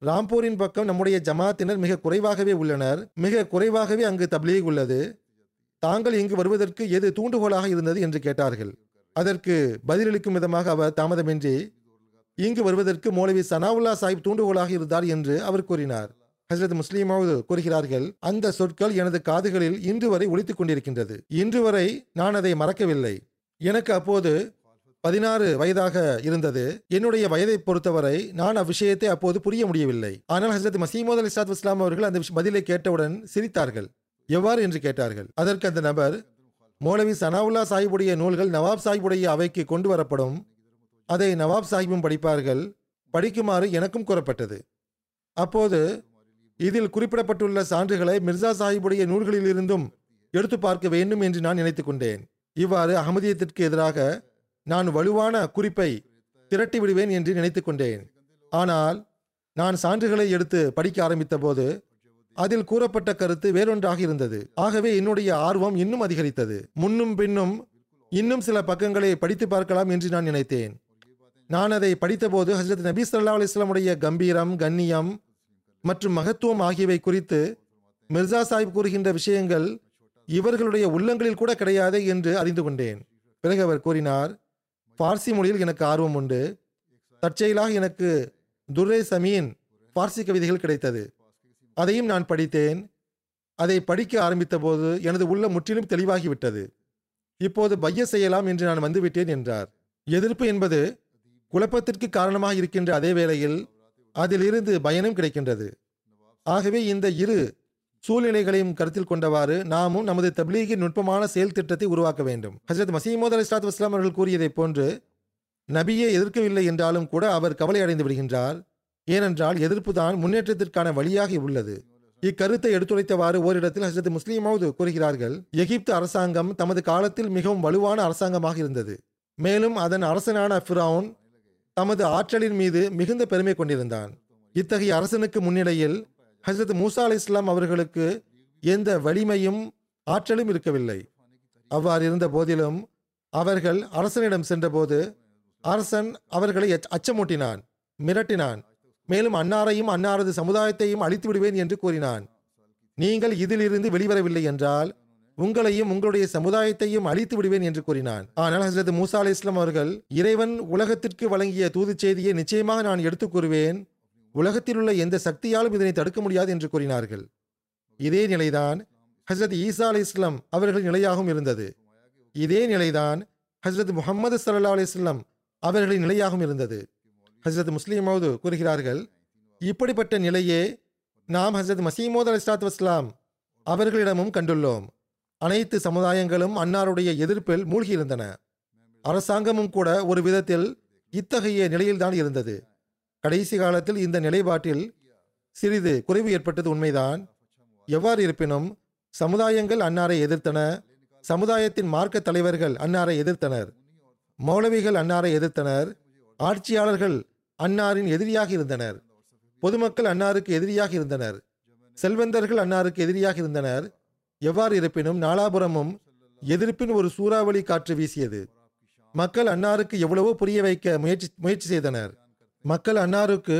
ராம்பூரின் பக்கம் நம்முடைய ஜமாத்தினர் மிக குறைவாகவே உள்ளனர். மிக குறைவாகவே அங்கு தப்லீக் உள்ளது. தாங்கள் இங்கு வருவதற்கு எது தூண்டுகோலாக இருந்தது என்று கேட்டார்கள். அதற்கு பதிலளிக்கும் விதமாக அவர் தாமதமின்றி, இங்கு வருவதற்கு மௌலவி சனாவுல்லா சாஹிப் தூண்டுகோலாக இருந்தார் என்று அவர் கூறினார். ஹஸ்ரத் முஸ்லிம் மவ்து கூறுகிறார்கள், அந்த சொற்கள் எனது காதுகளில் இன்று வரை ஒலித்துக் கொண்டிருக்கின்றது. இன்று வரை நான் அதை மறக்கவில்லை. எனக்கு அப்போது 16 வயதாக இருந்தது. என்னுடைய வயதை பொறுத்தவரை நான் அவ்விஷயத்தை அப்போது புரிய முடியவில்லை. ஆனால் ஹஸ்ரத் மசீமோத் அலைஹிஸ்ஸலாத்து வஸ்ஸலாம் அவர்கள் அந்த பதிலை கேட்டவுடன் சிரித்தார்கள். எவ்வாறு என்று கேட்டார்கள். அதற்கு அந்த நபர், மௌலவி சனாவுல்லா சாஹிபுடைய நூல்கள் நவாப் சாஹிபுடைய அவைக்கு கொண்டு வரப்படும். அதை நவாப் சாஹிபும் படிப்பார்கள். படிக்குமாறு எனக்கும் கூறப்பட்டது. அப்போது இதில் குறிப்பிடப்பட்டுள்ள சான்றுகளை மிர்சா சாஹிபுடைய நூல்களிலிருந்தும் எடுத்து பார்க்க வேண்டும் என்று நான் நினைத்து கொண்டேன். இவ்வாறு அகமதியத்திற்கு எதிராக நான் வலுவான குறிப்பை திரட்டி விடுவேன் என்று நினைத்து கொண்டேன். ஆனால் நான் சான்றுகளை எடுத்து படிக்க ஆரம்பித்த போது அதில் கூறப்பட்ட கருத்து வேறொன்றாக இருந்தது. ஆகவே என்னுடைய ஆர்வம் இன்னும் அதிகரித்தது. முன்னும் பின்னும் இன்னும் சில பக்கங்களை படித்து பார்க்கலாம் என்று நான் நினைத்தேன். நான் அதை படித்தபோது ஹஜ்ரத் நபி ஸல்லல்லாஹு அலைஹி வஸல்லம் உடைய கம்பீரம், கண்ணியம் மற்றும் மகத்துவம் ஆகியவை குறித்து மிர்சா சாஹிப் கூறுகின்ற விஷயங்கள் இவர்களுடைய உள்ளங்களில் கூட கிடையாது என்று அறிந்து கொண்டேன். பிறகு அவர் கூறினார், பார்சி மொழியில் எனக்கு ஆர்வம் உண்டு. தற்செயலாக எனக்கு துர்ரே சமீன் பார்சி கவிதைகள் கிடைத்தது. அதையும் நான் படித்தேன். அதை படிக்க ஆரம்பித்த போது எனது உள்ளம் முற்றிலும் தெளிவாகிவிட்டது. இப்போது பைய செய்யலாம் என்று நான் வந்துவிட்டேன் என்றார். எதிர்ப்பு என்பது குழப்பத்திற்கு காரணமாக இருக்கின்ற அதே வேளையில் அதிலிருந்து பயனும் கிடைக்கின்றது. ஆகவே இந்த இரு சூழ்நிலைகளையும் கருத்தில் கொண்டவாறு நாமும் நமது தப்லீகின் நுட்பமான செயல் திட்டத்தை உருவாக்க வேண்டும். ஹஜ்ரத் மசீமோத் அலைஹிஸ்ஸலாத்து வஸ்ஸலாம் அவர்கள் கூறியதைப் போன்று நபியை எதிர்க்கவில்லை என்றாலும் கூட அவர் கவலை அடைந்து விடுகின்றார். ஏனென்றால் எதிர்ப்பு தான் முன்னேற்றத்திற்கான வழியாக உள்ளது. இக்கருத்தை எடுத்துரைத்தவாறு ஓரிடத்தில் ஹஸ்ரத் முஸ்லிம் மவ்து கூறுகிறார்கள், எகிப்து அரசாங்கம் தமது காலத்தில் மிகவும் வலுவான அரசாங்கமாக இருந்தது. மேலும் அதன் அரசனான ஃபிரௌன் தமது ஆற்றலின் மீது மிகுந்த பெருமை கொண்டிருந்தான். இத்தகைய அரசனுக்கு முன்னிலையில் ஹஸ்ரத் மூசா அலைஹிஸ்ஸலாம் அவர்களுக்கு எந்த வலிமையும் ஆற்றலும் இருக்கவில்லை. அவ்வாறு இருந்த போதிலும் அவர்கள் அரசனிடம் சென்றபோது அரசன் அவர்களை அச்சமூட்டினான், மிரட்டினான். மேலும் அன்னாரையும் அன்னாரது சமுதாயத்தையும் அழித்து விடுவேன் என்று கூறினான். நீங்கள் இதிலிருந்து வெளிவரவில்லை என்றால் உங்களையும் உங்களுடைய சமுதாயத்தையும் அழித்து விடுவேன் என்று கூறினான். ஆனால் ஹஸ்ரத் மூசா அலைஹிஸ்ஸலாம் அவர்கள், இறைவன் உலகத்திற்கு வழங்கிய தூதுச் செய்தியை நிச்சயமாக நான் எடுத்துக் கூறுவேன். உலகத்தில் உள்ள எந்த சக்தியாலும் இதனை தடுக்க முடியாது என்று கூறினார்கள். இதே நிலைதான் ஹஸ்ரத் ஈசா அலைஹிஸ்ஸலாம் அவர்கள் நிலையாகவும் இருந்தது. இதே நிலைதான் ஹஸ்ரத் முஹம்மது ஸல்லல்லாஹு அலைஹி வஸல்லம் அவர்களின் நிலையாகவும் இருந்தது. ஹஸ்ரத் முஸ்லிம் மவ்து கூறுகிறார்கள், இப்படிப்பட்ட நிலையே நாம் ஹஸ்ரத் மசீமோத் அலைஹிஸ்ஸலாத்து வஸ்ஸலாம் அவர்களிடமும் கண்டுள்ளோம். அனைத்து சமுதாயங்களும் அன்னாருடைய எதிர்ப்பில் மூழ்கியிருந்தன. அரசாங்கமும் கூட ஒரு விதத்தில் இத்தகைய நிலையில்தான் இருந்தது. கடைசி காலத்தில் இந்த நிலைப்பாட்டில் சிறிது குறைவு ஏற்பட்டது உண்மைதான். எவ்வாறு இருப்பினும் சமுதாயங்கள் அன்னாரை எதிர்த்தன, சமுதாயத்தின் மார்க்க தலைவர்கள் அன்னாரை எதிர்த்தனர், மௌலவிகள் அன்னாரை எதிர்த்தனர், ஆட்சியாளர்கள் அன்னாரின் எதிரியாக இருந்தனர், பொதுமக்கள் அன்னாருக்கு எதிரியாக இருந்தனர், செல்வந்தர்கள் அன்னாருக்கு எதிரியாக இருந்தனர். எவ்வாறு இருப்பினும் நாலாபுரமும் எதிர்ப்பின் ஒரு சூறாவளி காற்று வீசியது. மக்கள் அன்னாருக்கு எவ்வளவோ புரிய வைக்க முயற்சி செய்தனர். மக்கள் அன்னாருக்கு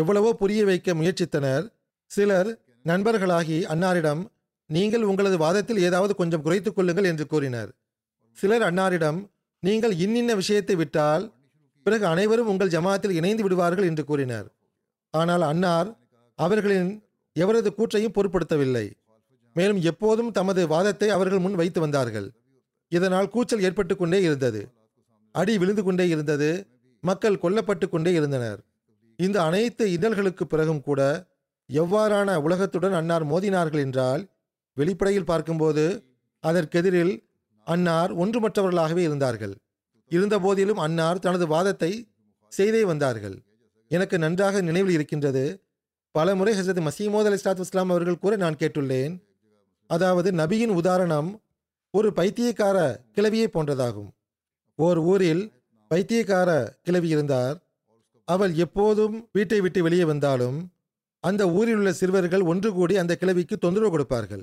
எவ்வளவோ புரிய வைக்க முயற்சித்தனர். சிலர் நண்பர்களாகி அன்னாரிடம், நீங்கள் உங்களது வாதத்தில் ஏதாவது கொஞ்சம் குறைத்து கொள்ளுங்கள் என்று கூறினர். சிலர் அன்னாரிடம், நீங்கள் இன்னின்ன விஷயத்தை விட்டால் பிறகு அனைவரும் உங்கள் ஜமாத்தில் இணைந்து விடுவார்கள் என்று கூறினர். ஆனால் அன்னார் அவர்களின் எவரது கூற்றையும் பொருட்படுத்தவில்லை. மேலும் எப்போதும் தமது வாதத்தை அவர்கள் முன் வைத்து வந்தார்கள். இதனால் கூச்சல் ஏற்பட்டு கொண்டே இருந்தது, அடி விழுந்து கொண்டே இருந்தது, மக்கள் கொல்லப்பட்டு கொண்டே இருந்தனர். இந்த அனைத்து இன்னல்களுக்கு பிறகும் கூட எவ்வாறான உலகத்துடன் அன்னார் மோதினார்கள் என்றால், வெளிப்படையில் பார்க்கும்போது அதற்கெதிரில் அன்னார் ஒன்றுமற்றவர்களாகவே இருந்தார்கள். இருந்த போதிலும் அன்னார் தனது வாதத்தை செய்தே வந்தார்கள். எனக்கு நன்றாக நினைவில் இருக்கின்றது, பல முறை ஹசரத் மசீமோத் அலைஹிஸ்ஸலாத்து வஸ்ஸலாம் அவர்கள் கூட நான் கேட்டுள்ளேன், அதாவது நபியின் உதாரணம் ஒரு பைத்தியக்கார கிழவியை போன்றதாகும். ஓர் ஊரில் பைத்தியக்கார கிழவி இருந்தார். அவள் எப்போதும் வீட்டை விட்டு வெளியே வந்தாலும் அந்த ஊரில் உள்ள சிறுவர்கள் ஒன்று கூடி அந்த கிழவிக்கு தொந்தரவு கொடுப்பார்கள்,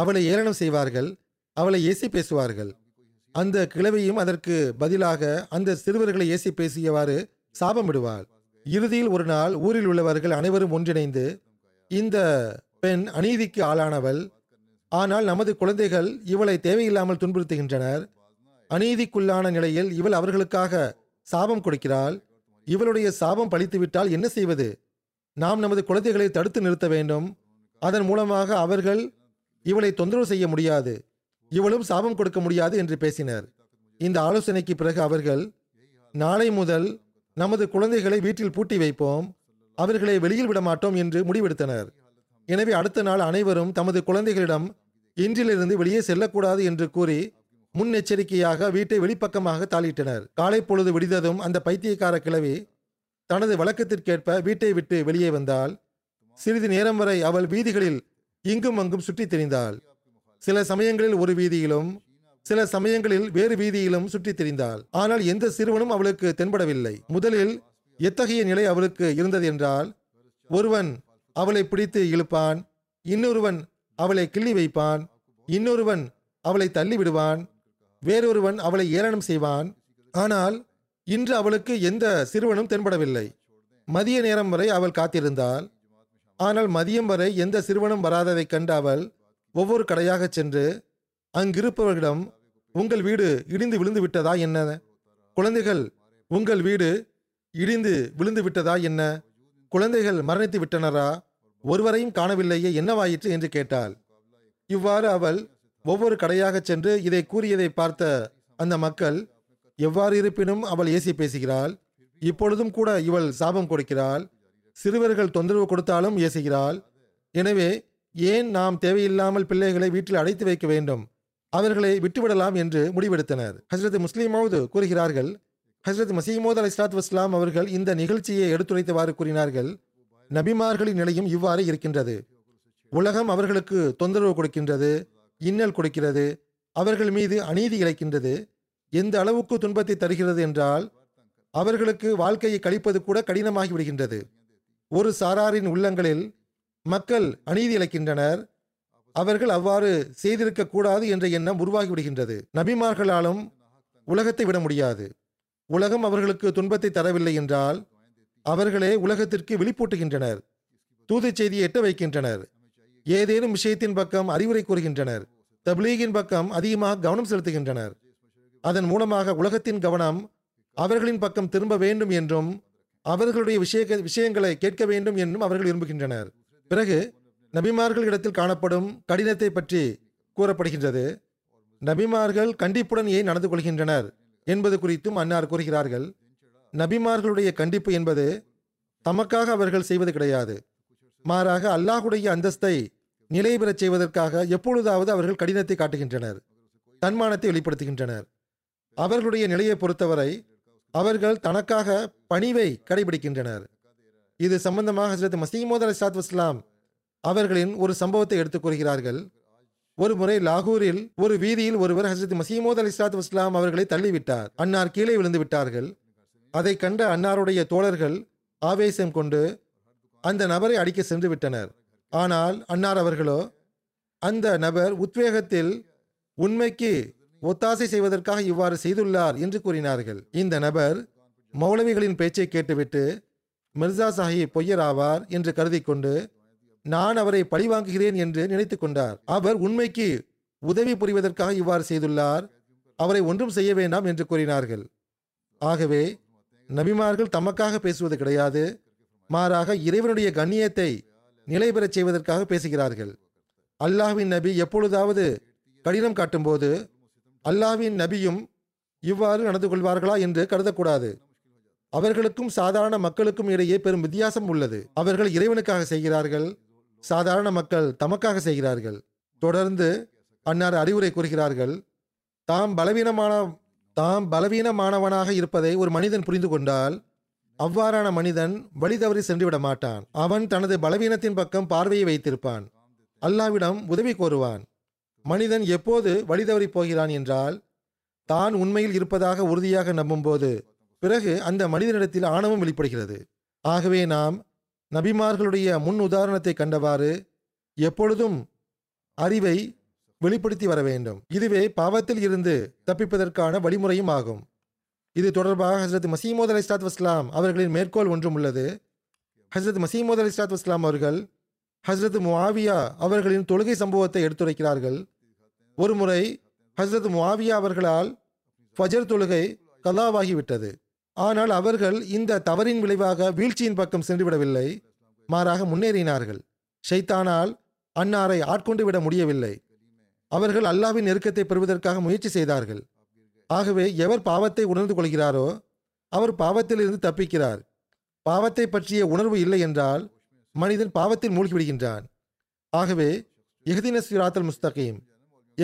அவளை ஏளனம் செய்வார்கள், அவளை ஏசி பேசுவார்கள். அந்த கிழவியும் அதற்கு பதிலாக அந்த சிறுவர்களை ஏசி பேசியவாறு சாபமிடுவாள். இறுதியில் ஒரு நாள் ஊரில் உள்ளவர்கள் அனைவரும் ஒன்றிணைந்து, இந்த பெண் அநீதிக்கு ஆளானவள், ஆனால் நமது குழந்தைகள் இவளை தேவையில்லாமல் துன்புறுத்துகின்றனர், அநீதிக்குள்ளான நிலையில் இவள் அவர்களுக்காக சாபம் கொடுக்கிறாள், இவளுடைய சாபம் பழித்துவிட்டால் என்ன செய்வது, நாம் நமது குழந்தைகளை தடுத்து நிறுத்த வேண்டும், அதன் மூலமாக அவர்கள் இவளை தொந்தரவு செய்ய முடியாது, இவளும் சாபம் கொடுக்க முடியாது என்று பேசினர். இந்த ஆலோசனைக்கு பிறகு அவர்கள், நாளை முதல் நமது குழந்தைகளை வீட்டில் பூட்டி வைப்போம், அவர்களை வெளியில் விடமாட்டோம் என்று முடிவெடுத்தனர். எனவே அடுத்த நாள் அனைவரும் தமது குழந்தைகளிடம் இன்றிலிருந்து வெளியே செல்லக்கூடாது என்று கூறி முன்னெச்சரிக்கையாக வீட்டை வெளிப்பக்கமாக தாளிட்டனர். காலை பொழுது விடிந்ததும் அந்த பைத்தியக்கார கிழவி தனது வழக்கத்திற்கேற்ப வீட்டை விட்டு வெளியே வந்தால் சிறிது நேரம் வரை அவள் வீதிகளில் இங்கும் அங்கும் சுற்றி திரிந்தாள். சில சமயங்களில் ஒரு வீதியிலும் சில சமயங்களில் வேறு வீதியிலும் சுற்றி திரிந்தாள். ஆனால் எந்த சிறுவனும் அவளுக்கு தென்படவில்லை. முதலில் எத்தகைய நிலை அவளுக்கு இருந்தது என்றால், ஒருவன் அவளை பிடித்து இழுப்பான், இன்னொருவன் அவளை கிள்ளி வைப்பான், இன்னொருவன் அவளை தள்ளி விடுவான், வேறொருவன் அவளை ஏளனம் செய்வான். ஆனால் இன்று அவளுக்கு எந்த சிறுவனும் தென்படவில்லை. மதிய நேரம் வரை அவள் காத்திருந்தாள். ஆனால் மதியம் வரை எந்த சிறுவனும் வராததை கண்ட அவள் ஒவ்வொரு கடையாக சென்று அங்கிருப்பவர்களிடம், உங்கள் வீடு இடிந்து விழுந்து விட்டதா என்ன, குழந்தைகள் உங்கள் வீடு இடிந்து விழுந்து விட்டதா என்ன, குழந்தைகள் மரணித்து விட்டனரா, ஒருவரையும் காணவில்லையே, என்னவாயிற்று என்று கேட்டாள். இவ்வாறு அவள் ஒவ்வொரு கடையாக சென்று இதை கூறியதை பார்த்த அந்த மக்கள், எவ்வாறு இருப்பினும் அவள் ஏசி பேசுகிறாள், இப்பொழுதும் கூட இவள் சாபம் கொடுக்கிறாள், சிறுவர்கள் தொந்தரவு கொடுத்தாலும் ஏசுகிறாள், எனவே ஏன் நாம் தேவையில்லாமல் பிள்ளைகளை வீட்டில் அடைத்து வைக்க வேண்டும், அவர்களை விட்டுவிடலாம் என்று முடிவெடுத்தனர். ஹஸ்ரத் முஸ்லிமாவது கூறுகிறார்கள், ஹஸ்ரத் மசீமோத் அலைஹிஸ்ஸலாத்து வஸ்ஸலாம் அவர்கள் இந்த நிகழ்ச்சியை எடுத்துரைத்தவாறு கூறினார்கள், நபிமார்களின் நிலையும் இவ்வாறு இருக்கின்றது. உலகம் அவர்களுக்கு தொந்தரவு கொடுக்கின்றது, இன்னல் கொடுக்கிறது, அவர்கள் மீது அநீதி இழைக்கின்றது. எந்த அளவுக்கு துன்பத்தை தருகிறது என்றால் அவர்களுக்கு வாழ்க்கையை கழிப்பது கூட கடினமாகி விடுகின்றது. ஒரு சாராரின் உள்ளங்களில் மக்கள் அநீதி இழைக்கின்றனர், அவர்கள் அவ்வாறு செய்திருக்க கூடாது என்ற எண்ணம் உருவாகிவிடுகின்றது. நபிமார்களாலும் உலகத்தை விட முடியாது. உலகம் அவர்களுக்கு துன்பத்தை தரவில்லை என்றால் அவர்களே உலகத்திற்கு விழிப்பூட்டுகின்றனர், தூது செய்தியை எட்ட வைக்கின்றனர், ஏதேனும் விஷயத்தின் பக்கம் அறிவுரை கூறுகின்றனர், தப்லீகின் பக்கம் அதிகமாக கவனம் செலுத்துகின்றனர். அதன் மூலமாக உலகத்தின் கவனம் அவர்களின் பக்கம் திரும்ப வேண்டும் என்றும் அவர்களுடைய விஷயங்களை கேட்க வேண்டும் என்றும் அவர்கள் விரும்புகின்றனர். பிறகு நபிமார்களிடத்தில் காணப்படும் கடினத்தை பற்றி கூறப்படுகின்றது. நபிமார்கள் கண்டிப்புடன் ஏன் நடந்து கொள்கின்றனர் என்பது குறித்தும் அன்னார் கூறுகிறார்கள், நபிமார்களுடைய கண்டிப்பு என்பது தமக்காக அவர்கள் செய்வது கிடையாது, மாறாக அல்லாஹுடைய அந்தஸ்தை நிலை பெறச் செய்வதற்காக எப்பொழுதாவது அவர்கள் கடினத்தை காட்டுகின்றனர், தன்மானத்தை வெளிப்படுத்துகின்றனர். அவர்களுடைய நிலையை பொறுத்தவரை அவர்கள் தனக்காக பணிவை கடைபிடிக்கின்றனர். இது சம்பந்தமாக ஹஸ்ரத் மசீமோத் அலைஹிஸ்ஸலாத்து வஸ்ஸலாம் அவர்களின் ஒரு சம்பவத்தை எடுத்துக் கூறுகிறார்கள். ஒரு முறை லாகூரில் ஒரு வீதியில் ஒருவர் ஹசரத் மசீமோத் அலிஸ்லாத் வஸ்லாம் அவர்களை தள்ளிவிட்டார். அன்னார் கீழே விழுந்து விட்டார்கள். அதை கண்ட அன்னாருடைய தோழர்கள் ஆவேசம் கொண்டு அந்த நபரை அடிக்க சென்று விட்டனர். ஆனால் அன்னார் அவர்களோ அந்த நபர் உத்வேகத்தில் உண்மைக்கு ஒத்தாசை செய்வதற்காக இவ்வாறு செய்துள்ளார் என்று கூறினார்கள். இந்த நபர் மௌலவிகளின் பேச்சை கேட்டுவிட்டு மிர்சா சாஹிப் பொய்யர் ஆவார் என்று கருதி கொண்டு நான் அவரை பழிவாங்குகிறேன் என்று நினைத்து கொண்டார். அவர் உண்மைக்கு உதவி புரிவதற்காக இவ்வாறு செய்துள்ளார், அவரை ஒன்றும் செய்ய வேண்டாம் என்று கூறினார்கள். ஆகவே நபிமார்கள் தமக்காக பேசுவது கிடையாது, மாறாக இறைவனுடைய கண்ணியத்தை நிலை பெறச் செய்வதற்காக பேசுகிறார்கள். அல்லாஹ்வின் நபி எப்பொழுதாவது கடினம் காட்டும்போது அல்லாஹ்வின் நபியும் இவ்வாறு நடந்து கொள்வார்களா என்று கருதக்கூடாது. அவர்களுக்கும் சாதாரண மக்களுக்கும் இடையே பெரும் வித்தியாசம் உள்ளது. அவர்கள் இறைவனுக்காக செய்கிறார்கள், சாதாரண மக்கள் தமக்காக செய்கிறார்கள். தொடர்ந்து அன்னார் அறிவுரை கூறுகிறார்கள். தாம் பலவீனமானவனாக இருப்பதை ஒரு மனிதன் புரிந்து கொண்டால் அவ்வாறான மனிதன் வழி தவறி சென்றுவிட மாட்டான். அவன் தனது பலவீனத்தின் பக்கம் பார்வையை வைத்திருப்பான், அல்லாவிடம் உதவி கோருவான். மனிதன் எப்போது வழி தவறி போகிறான் என்றால் தான் உண்மையில் இருப்பதாக உறுதியாக நம்பும்போது. பிறகு அந்த மனிதனிடத்தில் ஆணவம் வெளிப்படுகிறது. ஆகவே நாம் நபிமார்களுடைய முன் உதாரணத்தை கண்டவாறு எப்பொழுதும் அறிவை வெளிப்படுத்தி வர வேண்டும். இதுவே பாவத்தில் இருந்து தப்பிப்பதற்கான வழிமுறையும் ஆகும். இது தொடர்பாக ஹசரத் மசீமோத் அலைஹிஸ்ஸலாத்து வஸ்லாம் அவர்களின் மேற்கோள் ஒன்றும் உள்ளது. ஹசரத் மசீமோத் அலைஹிஸ்ஸலாத்து வஸ்லாம் அவர்கள் ஹசரத் முஆவியா அவர்களின் தொழுகை சம்பவத்தை எடுத்துரைக்கிறார்கள். ஒரு முறை ஹசரத் முஆவியா அவர்களால் ஃபஜர் தொழுகை கதாவாகிவிட்டது. ஆனால் அவர்கள் இந்த தவறின் விளைவாக வீழ்ச்சியின் பக்கம் சென்றுவிடவில்லை, மாறாக முன்னேறினார்கள். ஷைத்தானால் அன்னாரை ஆட்கொண்டு விட முடியவில்லை. அவர்கள் அல்லாஹ்வின் நெருக்கத்தை பெறுவதற்காக முயற்சி செய்தார்கள். ஆகவே எவர் பாவத்தை உணர்ந்து கொள்கிறாரோ அவர் பாவத்திலிருந்து தப்பிக்கிறார். பாவத்தை பற்றிய உணர்வு இல்லை என்றால் மனிதன் பாவத்தில் மூழ்கிவிடுகின்றான். ஆகவே இஹ்தின சிராத்தல் முஸ்தகீம்,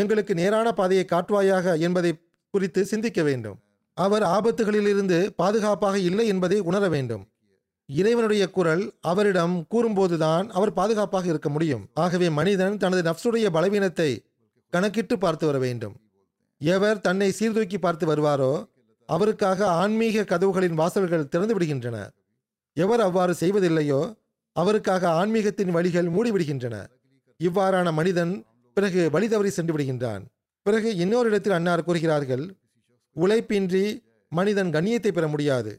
எங்களுக்கு நேரான பாதையை காட்டுவாயாக என்பதை குறித்து சிந்திக்க வேண்டும். அவர் ஆபத்துகளிலிருந்து பாதுகாப்பாக இல்லை என்பதை உணர வேண்டும். இறைவனுடைய குரல் அவரிடம் கூறும்போதுதான் அவர் பாதுகாப்பாக இருக்க முடியும். ஆகவே மனிதன் தனது நஃப்சுடைய பலவீனத்தை கணக்கிட்டு பார்த்து வர வேண்டும். எவர் தன்னை சீர்தூக்கி பார்த்து வருவாரோ அவருக்காக ஆன்மீக கதவுகளின் வாசல்கள் திறந்து விடுகின்றன. எவர் அவ்வாறு செய்வதில்லையோ அவருக்காக ஆன்மீகத்தின் வழிகள் மூடிவிடுகின்றன. இவ்வாறான மனிதன் பிறகு வழி தவறி சென்று விடுகின்றான். பிறகு இன்னொரு இடத்தில் அன்னார் கூறுகிறார்கள், உழைப்பின்றி மனிதன் கண்ணியத்தை பெற முடியாது.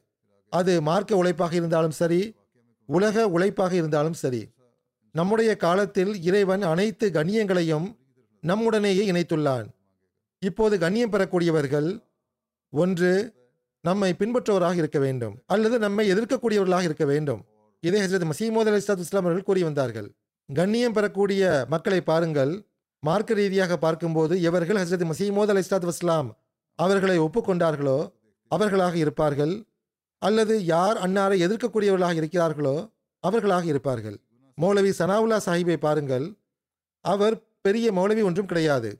அது மார்க்க உழைப்பாக இருந்தாலும் சரி, உலக உழைப்பாக இருந்தாலும் சரி. நம்முடைய காலத்தில் இறைவன் அனைத்து கண்ணியங்களையும் நம்முடனேயே இணைத்துள்ளான். இப்போது கண்ணியம் பெறக்கூடியவர்கள் ஒன்று நம்மை பின்பற்றுவராக இருக்க வேண்டும், அல்லது நம்மை எதிர்க்கக்கூடியவர்களாக இருக்க வேண்டும். இதை ஹஜ்ரத் மசீமோத் அலைஹிஸ்ஸலாத்து வஸ்லாம் அவர்கள் கூறி வந்தார்கள். கண்ணியம் பெறக்கூடிய மக்களை பாருங்கள். மார்க்க ரீதியாக பார்க்கும்போது எவர்கள் ஹஜ்ரத் மசீமோத் அலைஹிஸ்ஸலாத்து வஸ்லாம் அவர்களை ஒப்புக்கொண்டார்களோ அவர்களாக இருப்பார்கள், அல்லது யார் அன்னாரை எதிர்க்கக்கூடியவர்களாக இருக்கிறார்களோ அவர்களாக இருப்பார்கள். மௌலவி சனாவுல்லா சாஹிபை பாருங்கள். அவர் பெரிய மௌலவி ஒன்றும் கிடையாது.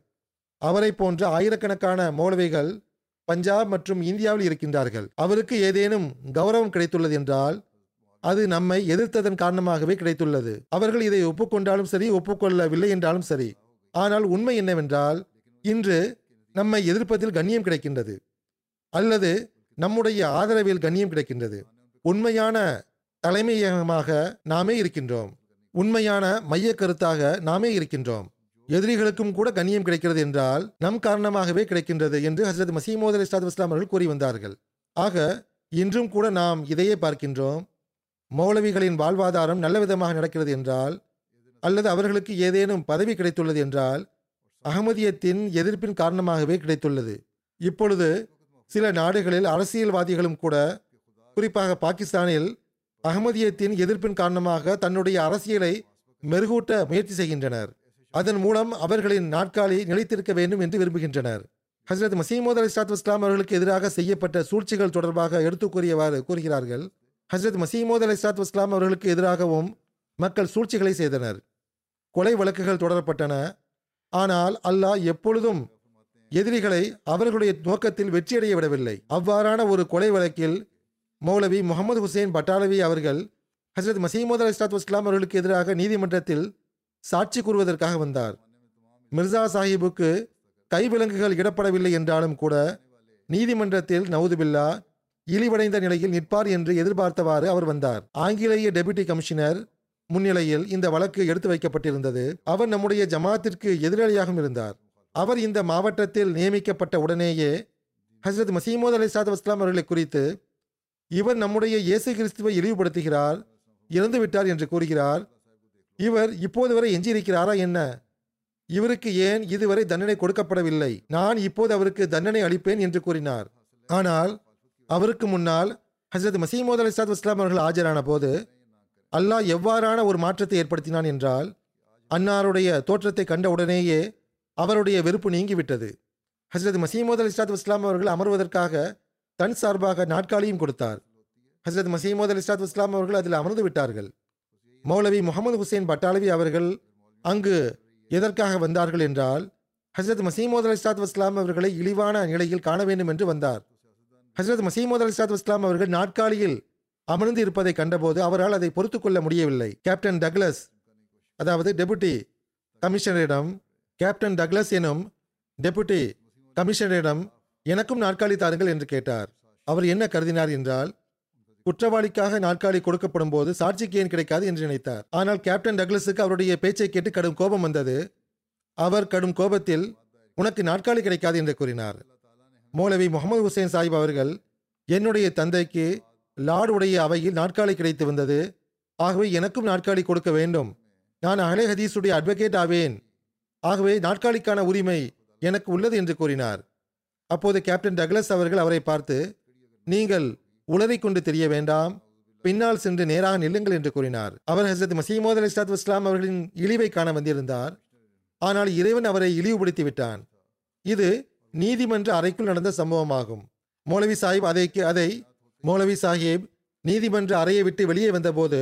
அவரை போன்ற ஆயிரக்கணக்கான மௌலவிகள் பஞ்சாப் மற்றும் இந்தியாவில் இருக்கின்றார்கள். அவருக்கு ஏதேனும் கௌரவம் கிடைத்துள்ளது என்றால் அது நம்மை எதிர்த்ததன் காரணமாகவே கிடைத்துள்ளது. அவர்கள் இதை ஒப்புக்கொண்டாலும் சரி, ஒப்புக்கொள்ளவில்லை என்றாலும் சரி. ஆனால் உண்மை என்னவென்றால் இன்று நம்மை எதிர்ப்பதில் கண்ணியம் கிடைக்கின்றது, அல்லது நம்முடைய ஆதரவில் கண்ணியம் கிடைக்கின்றது. உண்மையான தலைமையகமாக நாமே இருக்கின்றோம், உண்மையான மைய கருத்தாக நாமே இருக்கின்றோம். எதிரிகளுக்கும் கூட கண்ணியம் கிடைக்கிறது என்றால் நம் காரணமாகவே கிடைக்கின்றது என்று ஹசரத் மசீமோத் அலைஹிஸ்ஸலாத்து வஸ்லாம் அவர்கள் கூறி வந்தார்கள். ஆக இன்றும் கூட நாம் இதையே பார்க்கின்றோம். மௌலவிகளின் வாழ்வாதாரம் நல்ல விதமாக நடக்கிறது என்றால், அல்லது அவர்களுக்கு ஏதேனும் பதவி கிடைத்துள்ளது என்றால் அகமதியத்தின் எதிர்ப்பின் காரணமாகவே கிடைத்துள்ளது. இப்பொழுது சில நாடுகளில் அரசியல்வாதிகளும் கூட, குறிப்பாக பாகிஸ்தானில், அகமதியத்தின் எதிர்ப்பின் காரணமாக தன்னுடைய அரசியலை மெருகூட்ட முயற்சி செய்கின்றனர். அதன் மூலம் அவர்களின் நாட்காலி நிலைத்திருக்க வேண்டும் என்று விரும்புகின்றனர். ஹசரத் மசீமோத் அலைஹிஸ்ஸலாத்து வஸ்லாம் அவர்களுக்கு எதிராக செய்யப்பட்ட சூழ்ச்சிகள் தொடர்பாக எடுத்து கூறியவாறு கூறுகிறார்கள். ஹசரத் மசீமோத் அலைஹிஸ்ஸலாத்து வஸ்லாம் அவர்களுக்கு எதிராகவும் மக்கள் சூழ்ச்சிகளை செய்தனர், கொலை வழக்குகள் தொடரப்பட்டன. ஆனால் அல்லாஹ் எப்பொழுதும் எதிரிகளை அவர்களுடைய நோக்கத்தில் வெற்றியடைய விடவில்லை. அவ்வாறான ஒரு கொலை வழக்கில் மௌலவி முகமது ஹுசைன் பட்டாலவி அவர்கள் ஹசரத் மசீமோத் அலைஹிஸ்ஸலாத்து வஸ்லாம் அவர்களுக்கு எதிராக நீதிமன்றத்தில் சாட்சி கூறுவதற்காக வந்தார். மிர்சா சாஹிபுக்கு கைவிலங்குகள் இடப்படவில்லை என்றாலும் கூட நீதிமன்றத்தில் நவுதுபில்லா இழிவடைந்த நிலையில் நிற்பார் என்று எதிர்பார்த்தவாறு அவர் வந்தார். ஆங்கிலேய டெபுட்டி கமிஷனர் முன்னிலையில் இந்த வழக்கு எடுத்து வைக்கப்பட்டிருந்தது. அவர் நம்முடைய ஜமாத்திற்கு எதிராளியாகவும் இருந்தார். அவர் இந்த மாவட்டத்தில் நியமிக்கப்பட்ட உடனேயே ஹசரத் மசீமோது அலைஹிஸ்ஸலாத்து வஸ்ஸலாம் அவர்களை குறித்து இவர் நம்முடைய இயேசு கிறிஸ்துவை இழிவுபடுத்துகிறார், இறந்துவிட்டார் என்று கூறுகிறார். இவர் இப்போது வரை எஞ்சியிருக்கிறாரா என்ன? இவருக்கு ஏன் இதுவரை தண்டனை கொடுக்கப்படவில்லை? நான் இப்போது அவருக்கு தண்டனை அளிப்பேன் என்று கூறினார். ஆனால் அவருக்கு முன்னால் ஹசரத் மசீமோது அலைஹிஸ்ஸலாத்து வஸ்ஸலாம் அவர்கள் ஆஜரான போது அல்லாஹ் எவ்வாறான ஒரு மாற்றத்தை ஏற்படுத்தினான் என்றால், அன்னாருடைய தோற்றத்தை கண்ட உடனேயே அவருடைய வெறுப்பு நீங்கிவிட்டது. ஹசரத் மசீமோது அலைஹிஸ்ஸலாத்து வஸ்ஸலாம் அவர்கள் அமர்வதற்காக தன் சார்பாக நாட்காலியும் கொடுத்தார். ஹசரத் மசீமோது அலைஹிஸ்ஸலாத்து வஸ்ஸலாம் அவர்கள் அதில் அமர்ந்து விட்டார்கள். மௌலவி முகமது ஹுசைன் பட்டாலவி அவர்கள் அங்கு எதற்காக வந்தார்கள் என்றால், ஹசரத் மசீமோது அலைஹிஸ்ஸலாத்து வஸ்ஸலாம் அவர்களை இழிவான நிலையில் காண வேண்டும் என்று வந்தார். ஹசரத் மசீமோது அலைஹிஸ்ஸலாத்து வஸ்ஸலாம் அவர்கள் நாட்காலியில் அமர்ந்து இருப்பதை கண்டபோது அவரால் அதை பொறுத்து கொள்ள முடியவில்லை. கேப்டன் டக்ளஸ், அதாவது டெபுட்டி கமிஷனரிடம், கேப்டன் டக்ளஸ் எனும் டெபுட்டி கமிஷனரிடம் எனக்கும் நாற்காலி தாருங்கள் என்று கேட்டார். அவர் என்ன கருதினார் என்றால், குற்றவாளிக்காக நாற்காலி கொடுக்கப்படும் போது சாட்சிக்கு ஏன் கிடைக்காது என்று நினைத்தார். ஆனால் கேப்டன் டக்ளஸுக்கு அவருடைய பேச்சை கேட்டு கடும் கோபம் வந்தது. அவர் கடும் கோபத்தில் உனக்கு நாற்காலி கிடைக்காது என்று கூறினார். மௌலவி முகமது ஹுசைன் சாஹிப் அவர்கள், என்னுடைய தந்தைக்கு லார்டுடைய அவையில் நாட்காலி கிடைத்து வந்தது, ஆகவே எனக்கும் நாட்காலி கொடுக்க வேண்டும். நான் அஹ்லே ஹதீஸுடைய அட்வொகேட் ஆவேன், ஆகவே நாட்காலிக்கான உரிமை எனக்கு உள்ளது என்று கூறினார். அப்போது கேப்டன் டக்ளஸ் அவர்கள் அவரை பார்த்து, நீங்கள் உளறிக்கொண்டு தெரிய வேண்டாம், பின்னால் சென்று நேராக நில்லுங்கள் என்று கூறினார். அவர் ஹசரத் மசீமோது அலைஹிஸ்ஸலாத்து வஸ்ஸலாம் அவர்களின் இழிவை காண வந்திருந்தார். ஆனால் இறைவன் அவரை இழிவுபடுத்தி விட்டான். இது நீதிமன்ற அறைக்குள் நடந்த சம்பவமாகும். மௌலவி சாஹிப் நீதிமன்ற அறையை விட்டு வெளியே வந்தபோது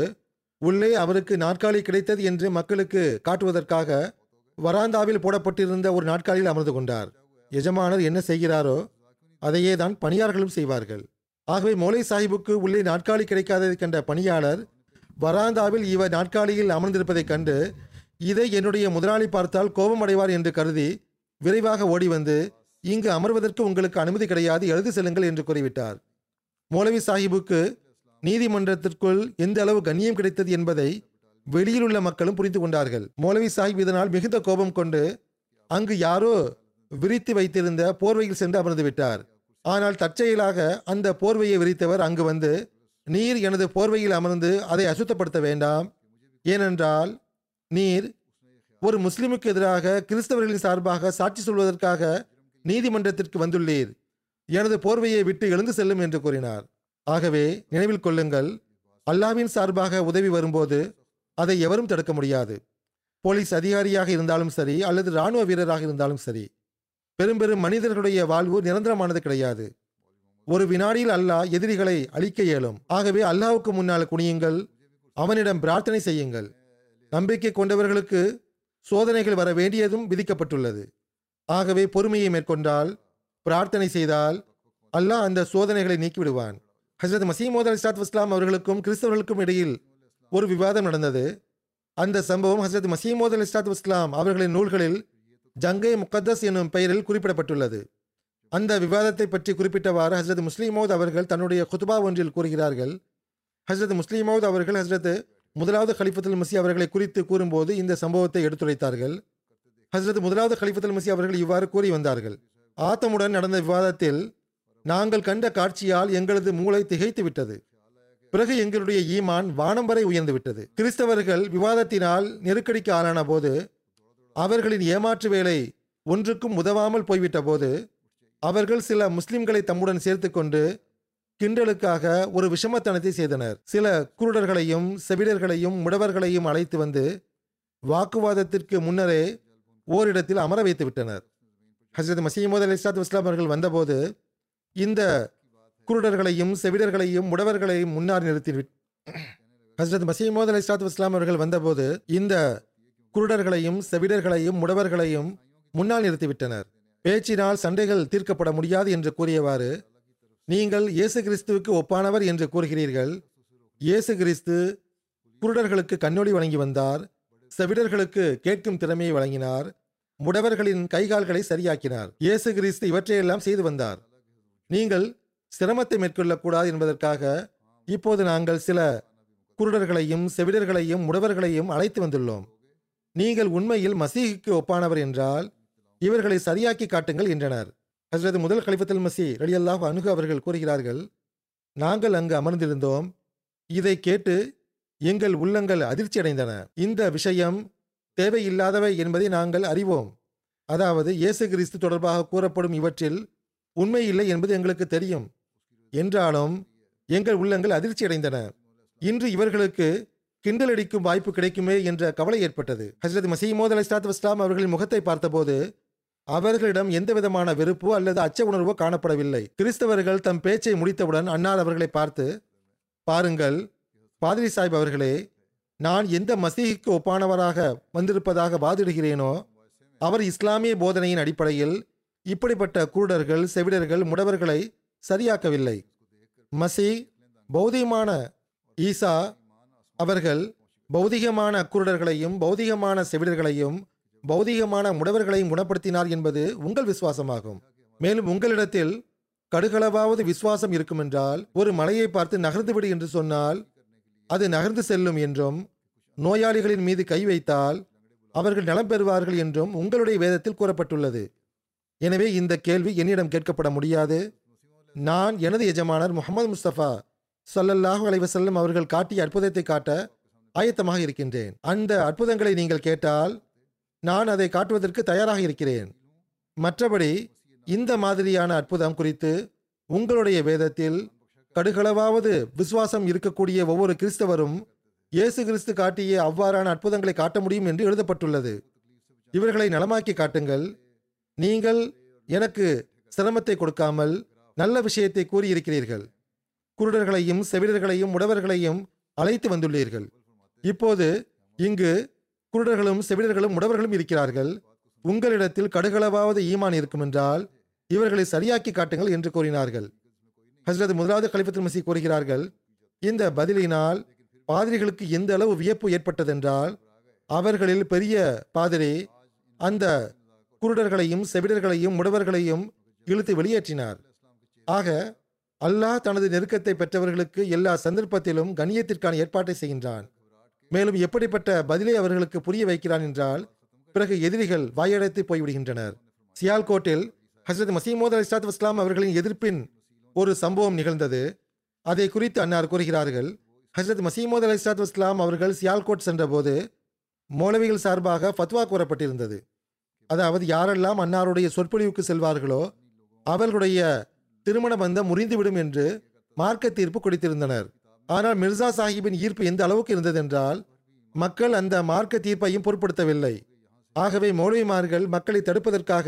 உள்ளே அவருக்கு நாற்காலி கிடைத்தது என்று மக்களுக்கு காட்டுவதற்காக வராந்தாவில் போடப்பட்டிருந்த ஒரு நாற்காலியில் அமர்ந்து கொண்டார். எஜமானர் என்ன செய்கிறாரோ அதையே தான் பணியாளர்களும் செய்வார்கள். ஆகவே மௌலவி சாஹிபுக்கு உள்ளே நாற்காலி கிடைக்காததை கண்ட பணியாளர் வராந்தாவில் இவர் நாற்காலியில் அமர்ந்திருப்பதை கண்டு இதை என்னுடைய முதலாளி பார்த்தால் கோபம் அடைவார் என்று கருதி விரைவாக ஓடி வந்து, இங்கு அமர்வதற்கு உங்களுக்கு அனுமதி கிடையாது, எழுந்து செல்லுங்கள் என்று கூறிவிட்டார். மௌலவி சாஹிபுக்கு நீதிமன்றத்திற்குள் எந்த அளவு கண்ணியம் கிடைத்தது என்பதை வெளியில் உள்ள மக்களும் புரிந்து கொண்டார்கள். மௌலவி சாஹிப் இதனால் மிகுந்த கோபம் கொண்டு அங்கு யாரோ விரித்து வைத்திருந்த போர்வையில் சென்று அமர்ந்து விட்டார். ஆனால் தற்செயலாக அந்த போர்வையை விரித்தவர் அங்கு வந்து, நீர் எனது போர்வையில் அமர்ந்து அதை அசுத்தப்படுத்த வேண்டாம், ஏனென்றால் நீர் ஒரு முஸ்லிமுக்கு எதிராக கிறிஸ்தவர்களின் சார்பாக சாட்சி சொல்வதற்காக நீதிமன்றத்திற்கு வந்துள்ளீர், எனது போர்வையை விட்டு எழுந்து செல்லும் என்று கூறினார். ஆகவே நினைவில் கொள்ளுங்கள், அல்லாஹ்வின் சார்பாக உதவி வரும்போது அதை எவரும் தடுக்க முடியாது. போலீஸ் அதிகாரியாக இருந்தாலும் சரி, அல்லது இராணுவ வீரராக இருந்தாலும் சரி, பெரும் பெரும் மனிதர்களுடைய வாழ்வு நிரந்தரமானது கிடையாது. ஒரு வினாடியில் அல்லாஹ் எதிரிகளை அழிக்க இயலும். ஆகவே அல்லாஹ்வுக்கு முன்னால் குனியுங்கள், அவனிடம் பிரார்த்தனை செய்யுங்கள். நம்பிக்கை கொண்டவர்களுக்கு சோதனைகள் வர வேண்டியதும் விதிக்கப்பட்டுள்ளது. ஆகவே பொறுமையை மேற்கொண்டால், பிரார்த்தனை செய்தால் அல்லாஹ் அந்த சோதனைகளை நீக்கிவிடுவான். ஹசரத் மசீமோது அலைஹிஸ்ஸலாத்து வஸ்ஸலாம் அவர்களுக்கும் கிறிஸ்தவர்களுக்கும் இடையில் ஒரு விவாதம் நடந்தது. அந்த சம்பவம் ஹசரத் மசீமோது அலைஹிஸ்ஸலாத்து வஸ்ஸலாம் அவர்களின் நூல்களில் ஜங்கே முக்கத்தஸ் என்னும் பெயரில் குறிப்பிடப்பட்டுள்ளது. அந்த விவாதத்தை பற்றி குறிப்பிட்டவாறு ஹசரத் முஸ்லிமோத் அவர்கள் தன்னுடைய குத்பா ஒன்றில் கூறுகிறார்கள். ஹசரத் முஸ்லிமோத் அவர்கள் ஹசரத் முதலாவது கலீஃபத்துல் மஸீஹ் அவர்களை குறித்து கூறும்போது இந்த சம்பவத்தை எடுத்துரைத்தார்கள். ஹசரத் முதலாவது கலீஃபத்துல் மஸீஹ் அவர்கள் இவ்வாறு கூறி வந்தார்கள். ஆத்தமுடன் நடந்த விவாதத்தில் நாங்கள் கண்ட காட்சியால் எங்களது மூளை திகைத்து விட்டது. பிறகு எங்களுடைய ஈமான் வானம் வரை உயர்ந்து விட்டது. கிறிஸ்தவர்கள் விவாதத்தினால் நெருக்கடிக்கு ஆளான போது அவர்களின் ஏமாற்று வேலை ஒன்றுக்கும் உதவாமல் போய்விட்ட போது அவர்கள் சில முஸ்லிம்களை தம்முடன் சேர்த்து கொண்டு கிண்டலுக்காக ஒரு விஷமத்தனத்தை செய்தனர். சில குருடர்களையும் செவிடர்களையும் முடவர்களையும் அழைத்து வந்து வாக்குவாதத்திற்கு முன்னரே ஓரிடத்தில் அமர வைத்து விட்டனர். ஹசரத் மசீமோது அலைஹிஸ்ஸலாத்து வஸ்ஸலாம் அவர்கள் வந்தபோது இந்த குருடர்களையும் செவிடர்களையும் முடவர்களையும் முன்னால் நிறுத்திவிட்டு ஹசரத் மசீமோது அலைஹிஸ்ஸலாத்து வஸ்ஸலாம் அவர்கள் வந்தபோது இந்த குருடர்களையும் செவிடர்களையும் முடவர்களையும் முன்னால் நிறுத்திவிட்டனர். பேச்சினால் சண்டைகள் தீர்க்கப்பட முடியாது என்று கூறியவாறு, நீங்கள் இயேசு கிறிஸ்துவுக்கு ஒப்பானவர் என்று கூறுகிறீர்கள். இயேசு கிறிஸ்து குருடர்களுக்கு கண்ணொளி வழங்கி வந்தார், செவிடர்களுக்கு கேட்கும் திறமையை வழங்கினார், முடவர்களின் கைகால்களை சரியாக்கினார். இயேசு கிறிஸ்து இவற்றையெல்லாம் செய்து வந்தார். நீங்கள் சிரமத்தை மேற்கொள்ளக்கூடாது என்பதற்காக இப்போது நாங்கள் சில குருடர்களையும் செவிடர்களையும் முடவர்களையும் அழைத்து வந்துள்ளோம். நீங்கள் உண்மையில் மசீஹுக்கு ஒப்பானவர் என்றால் இவர்களை சரியாக்கி காட்டுங்கள் என்றனர். ஹஸ்ரத் முதல் கலீஃபத்துல் மசீஹ் ரலியல்லாஹு அன்ஹு அவர்கள் கூறுகிறார்கள், நாங்கள் அங்கு அமர்ந்திருந்தோம். இதை கேட்டு எங்கள் உள்ளங்கள் அதிர்ச்சி அடைந்தன. இந்த விஷயம் தேவையில்லாதவை என்பதை நாங்கள் அறிவோம். அதாவது இயேசு கிறிஸ்து தொடர்பாக கூறப்படும் இவற்றில் உண்மை இல்லை என்பது எங்களுக்கு தெரியும். என்றாலும் எங்கள் உள்ளங்கள் அதிர்ச்சி அடைந்தன. இன்று இவர்களுக்கு கிண்டலடிக்கும் வாய்ப்பு கிடைக்குமே என்ற கவலை ஏற்பட்டது. ஹஸ்ரத் மசீஹ் மவ்ஊத் அலைஹிஸ்ஸலாத்து வஸ்ஸலாம் அவர்களின் முகத்தை பார்த்தபோது அவர்களிடம் எந்த விதமான வெறுப்போ அல்லது அச்ச உணர்வோ காணப்படவில்லை. கிறிஸ்தவர்கள் தம் பேச்சை முடித்தவுடன் அன்னார் அவர்களை பார்த்து, பாருங்கள் பாதிரி சாஹிப் அவர்களே, நான் எந்த மசீஹுக்கு ஒப்பானவராக வந்திருப்பதாக வாதிடுகிறேனோ அவர் இஸ்லாமிய போதனையின் அடிப்படையில் இப்படிப்பட்ட குருடர்கள் செவிடர்கள் முடவர்களை சரியாக்கவில்லை. மசீஹ் பௌதிகமான ஈசா அவர்கள் பௌதிகமான குருடர்களையும் பௌதிகமான செவிடர்களையும் பௌதிகமான முடவர்களையும் குணப்படுத்தினார் என்பது உங்கள் விசுவாசமாகும். மேலும் உங்களிடத்தில் கடுகளவாவது விசுவாசம் இருக்குமென்றால் ஒரு மலையை பார்த்து நகர்ந்துவிடு என்று சொன்னால் அது நகர்ந்து செல்லும் என்றும், நோயாளிகளின் மீது கை வைத்தால் அவர்கள் நலம் பெறுவார்கள் என்றும் உங்களுடைய வேதத்தில் கூறப்பட்டுள்ளது. எனவே இந்த கேள்வி என்னிடம் கேட்கப்பட முடியாது. நான் எனது எஜமானர் முகமது முஸ்தபா ஸல்லல்லாஹு அலைஹி வஸல்லம் அவர்கள் காட்டிய அற்புதத்தை காட்ட ஆயத்தமாக இருக்கின்றேன். அந்த அற்புதங்களை நீங்கள் கேட்டால் நான் அதை காட்டுவதற்கு தயாராக இருக்கிறேன். மற்றபடி இந்த மாதிரியான அற்புதம் குறித்து உங்களுடைய வேதத்தில் கடுகளவாவது விசுவாசம் இருக்கக்கூடிய ஒவ்வொரு கிறிஸ்தவரும் இயேசு கிறிஸ்து காட்டிய அவ்வாறான அற்புதங்களை காட்ட முடியும் என்று எழுதப்பட்டுள்ளது. இவர்களை நலமாக்கி காட்டுங்கள். நீங்கள் எனக்கு சிரமத்தை கொடுக்காமல் நல்ல விஷயத்தை கூறியிருக்கிறீர்கள். குருடர்களையும் செவிடர்களையும் முடவர்களையும் அழைத்து வந்துள்ளீர்கள். இப்போது இங்கு குருடர்களும் செவிடர்களும் முடவர்களும் இருக்கிறார்கள். உங்களிடத்தில் கடுகளவாவது ஈமான் இருக்குமென்றால் இவர்களை சரியாக்கி காட்டுங்கள் என்று கூறினார்கள். ஹஸ்ரத் முதலாவது கலீஃபத்துல் மசீஹ் கூறுகிறார்கள், இந்த பதிலினால் பாதிரிகளுக்கு எந்த அளவு வியப்பு ஏற்பட்டதென்றால் அவர்களில் பெரிய பாதிரி அந்த குருடர்களையும் செவிடர்களையும் முடவர்களையும் இழுத்து வெளியேற்றினார். ஆக அல்லாஹ் தனது நெருக்கத்தை பெற்றவர்களுக்கு எல்லா சந்தர்ப்பத்திலும் கண்ணியத்திற்கான ஏற்பாட்டை செய்கின்றான். மேலும் எப்படிப்பட்ட பதிலை அவர்களுக்கு புரிய வைக்கிறான் என்றால் பிறகு எதிரிகள் வாயடைத்து போய்விடுகின்றனர். சியால்கோட்டில் ஹஸ்ரத் மசீஹ் மவ்ஊத் அலைஹிஸ்ஸலாத்து வஸ்ஸலாம் அவர்களின் எதிர்ப்பின் ஒரு சம்பவம் நிகழ்ந்தது. அதை குறித்து அன்னார் கூறுகிறார்கள், ஹஸ்ரத் மசீஹ் மவ்ஊத் அலைஹிஸ்ஸலாத்து வஸ்ஸலாம் அவர்கள் சியால்கோட் சென்றபோது மௌலவிகள் சார்பாக ஃபத்வா கூறப்பட்டிருந்தது. அதாவது யாரெல்லாம் அன்னாருடைய சொற்பொழிவுக்கு செல்வார்களோ அவர்களுடைய திருமண பந்தம் முறிந்துவிடும் என்று மார்க்க தீர்ப்பு கொடுத்திருந்தனர். ஆனால் மிர்சா சாஹிப்பின் ஈர்ப்பு எந்த அளவுக்கு இருந்ததென்றால் மக்கள் அந்த மார்க்க தீர்ப்பையும் பொருட்படுத்தவில்லை. ஆகவே மௌலவிமார்கள் மக்களை தடுப்பதற்காக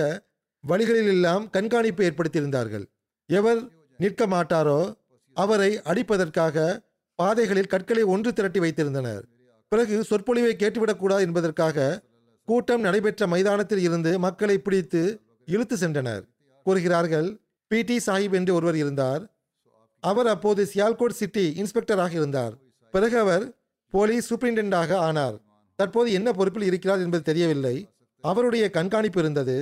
வழிகளிலெல்லாம் கண்காணிப்பு ஏற்படுத்தியிருந்தார்கள். எவர் நிற்க மாட்டாரோ அவரை அடிப்பதற்காக பாதைகளில் கற்களை ஒன்று திரட்டி வைத்திருந்தனர். பிறகு சொற்பொழிவை கேட்டுவிடக்கூடாது என்பதற்காக கூட்டம் நடைபெற்ற மைதானத்தில் இருந்து மக்களை பிடித்து இழுத்து சென்றனர். கூறுகிறார்கள், பிடி சாஹிப் என்று ஒருவர் இருந்தார். அவர் அப்போது சியால்கோட் சிட்டி இன்ஸ்பெக்டராக இருந்தார். பிறகு அவர் போலீஸ் சூப்பரிண்டென்டாக ஆனார். தற்போது என்ன பொறுப்பில் இருக்கிறார் என்பது தெரியவில்லை. அவருடைய கண்காணிப்பு இருந்தது.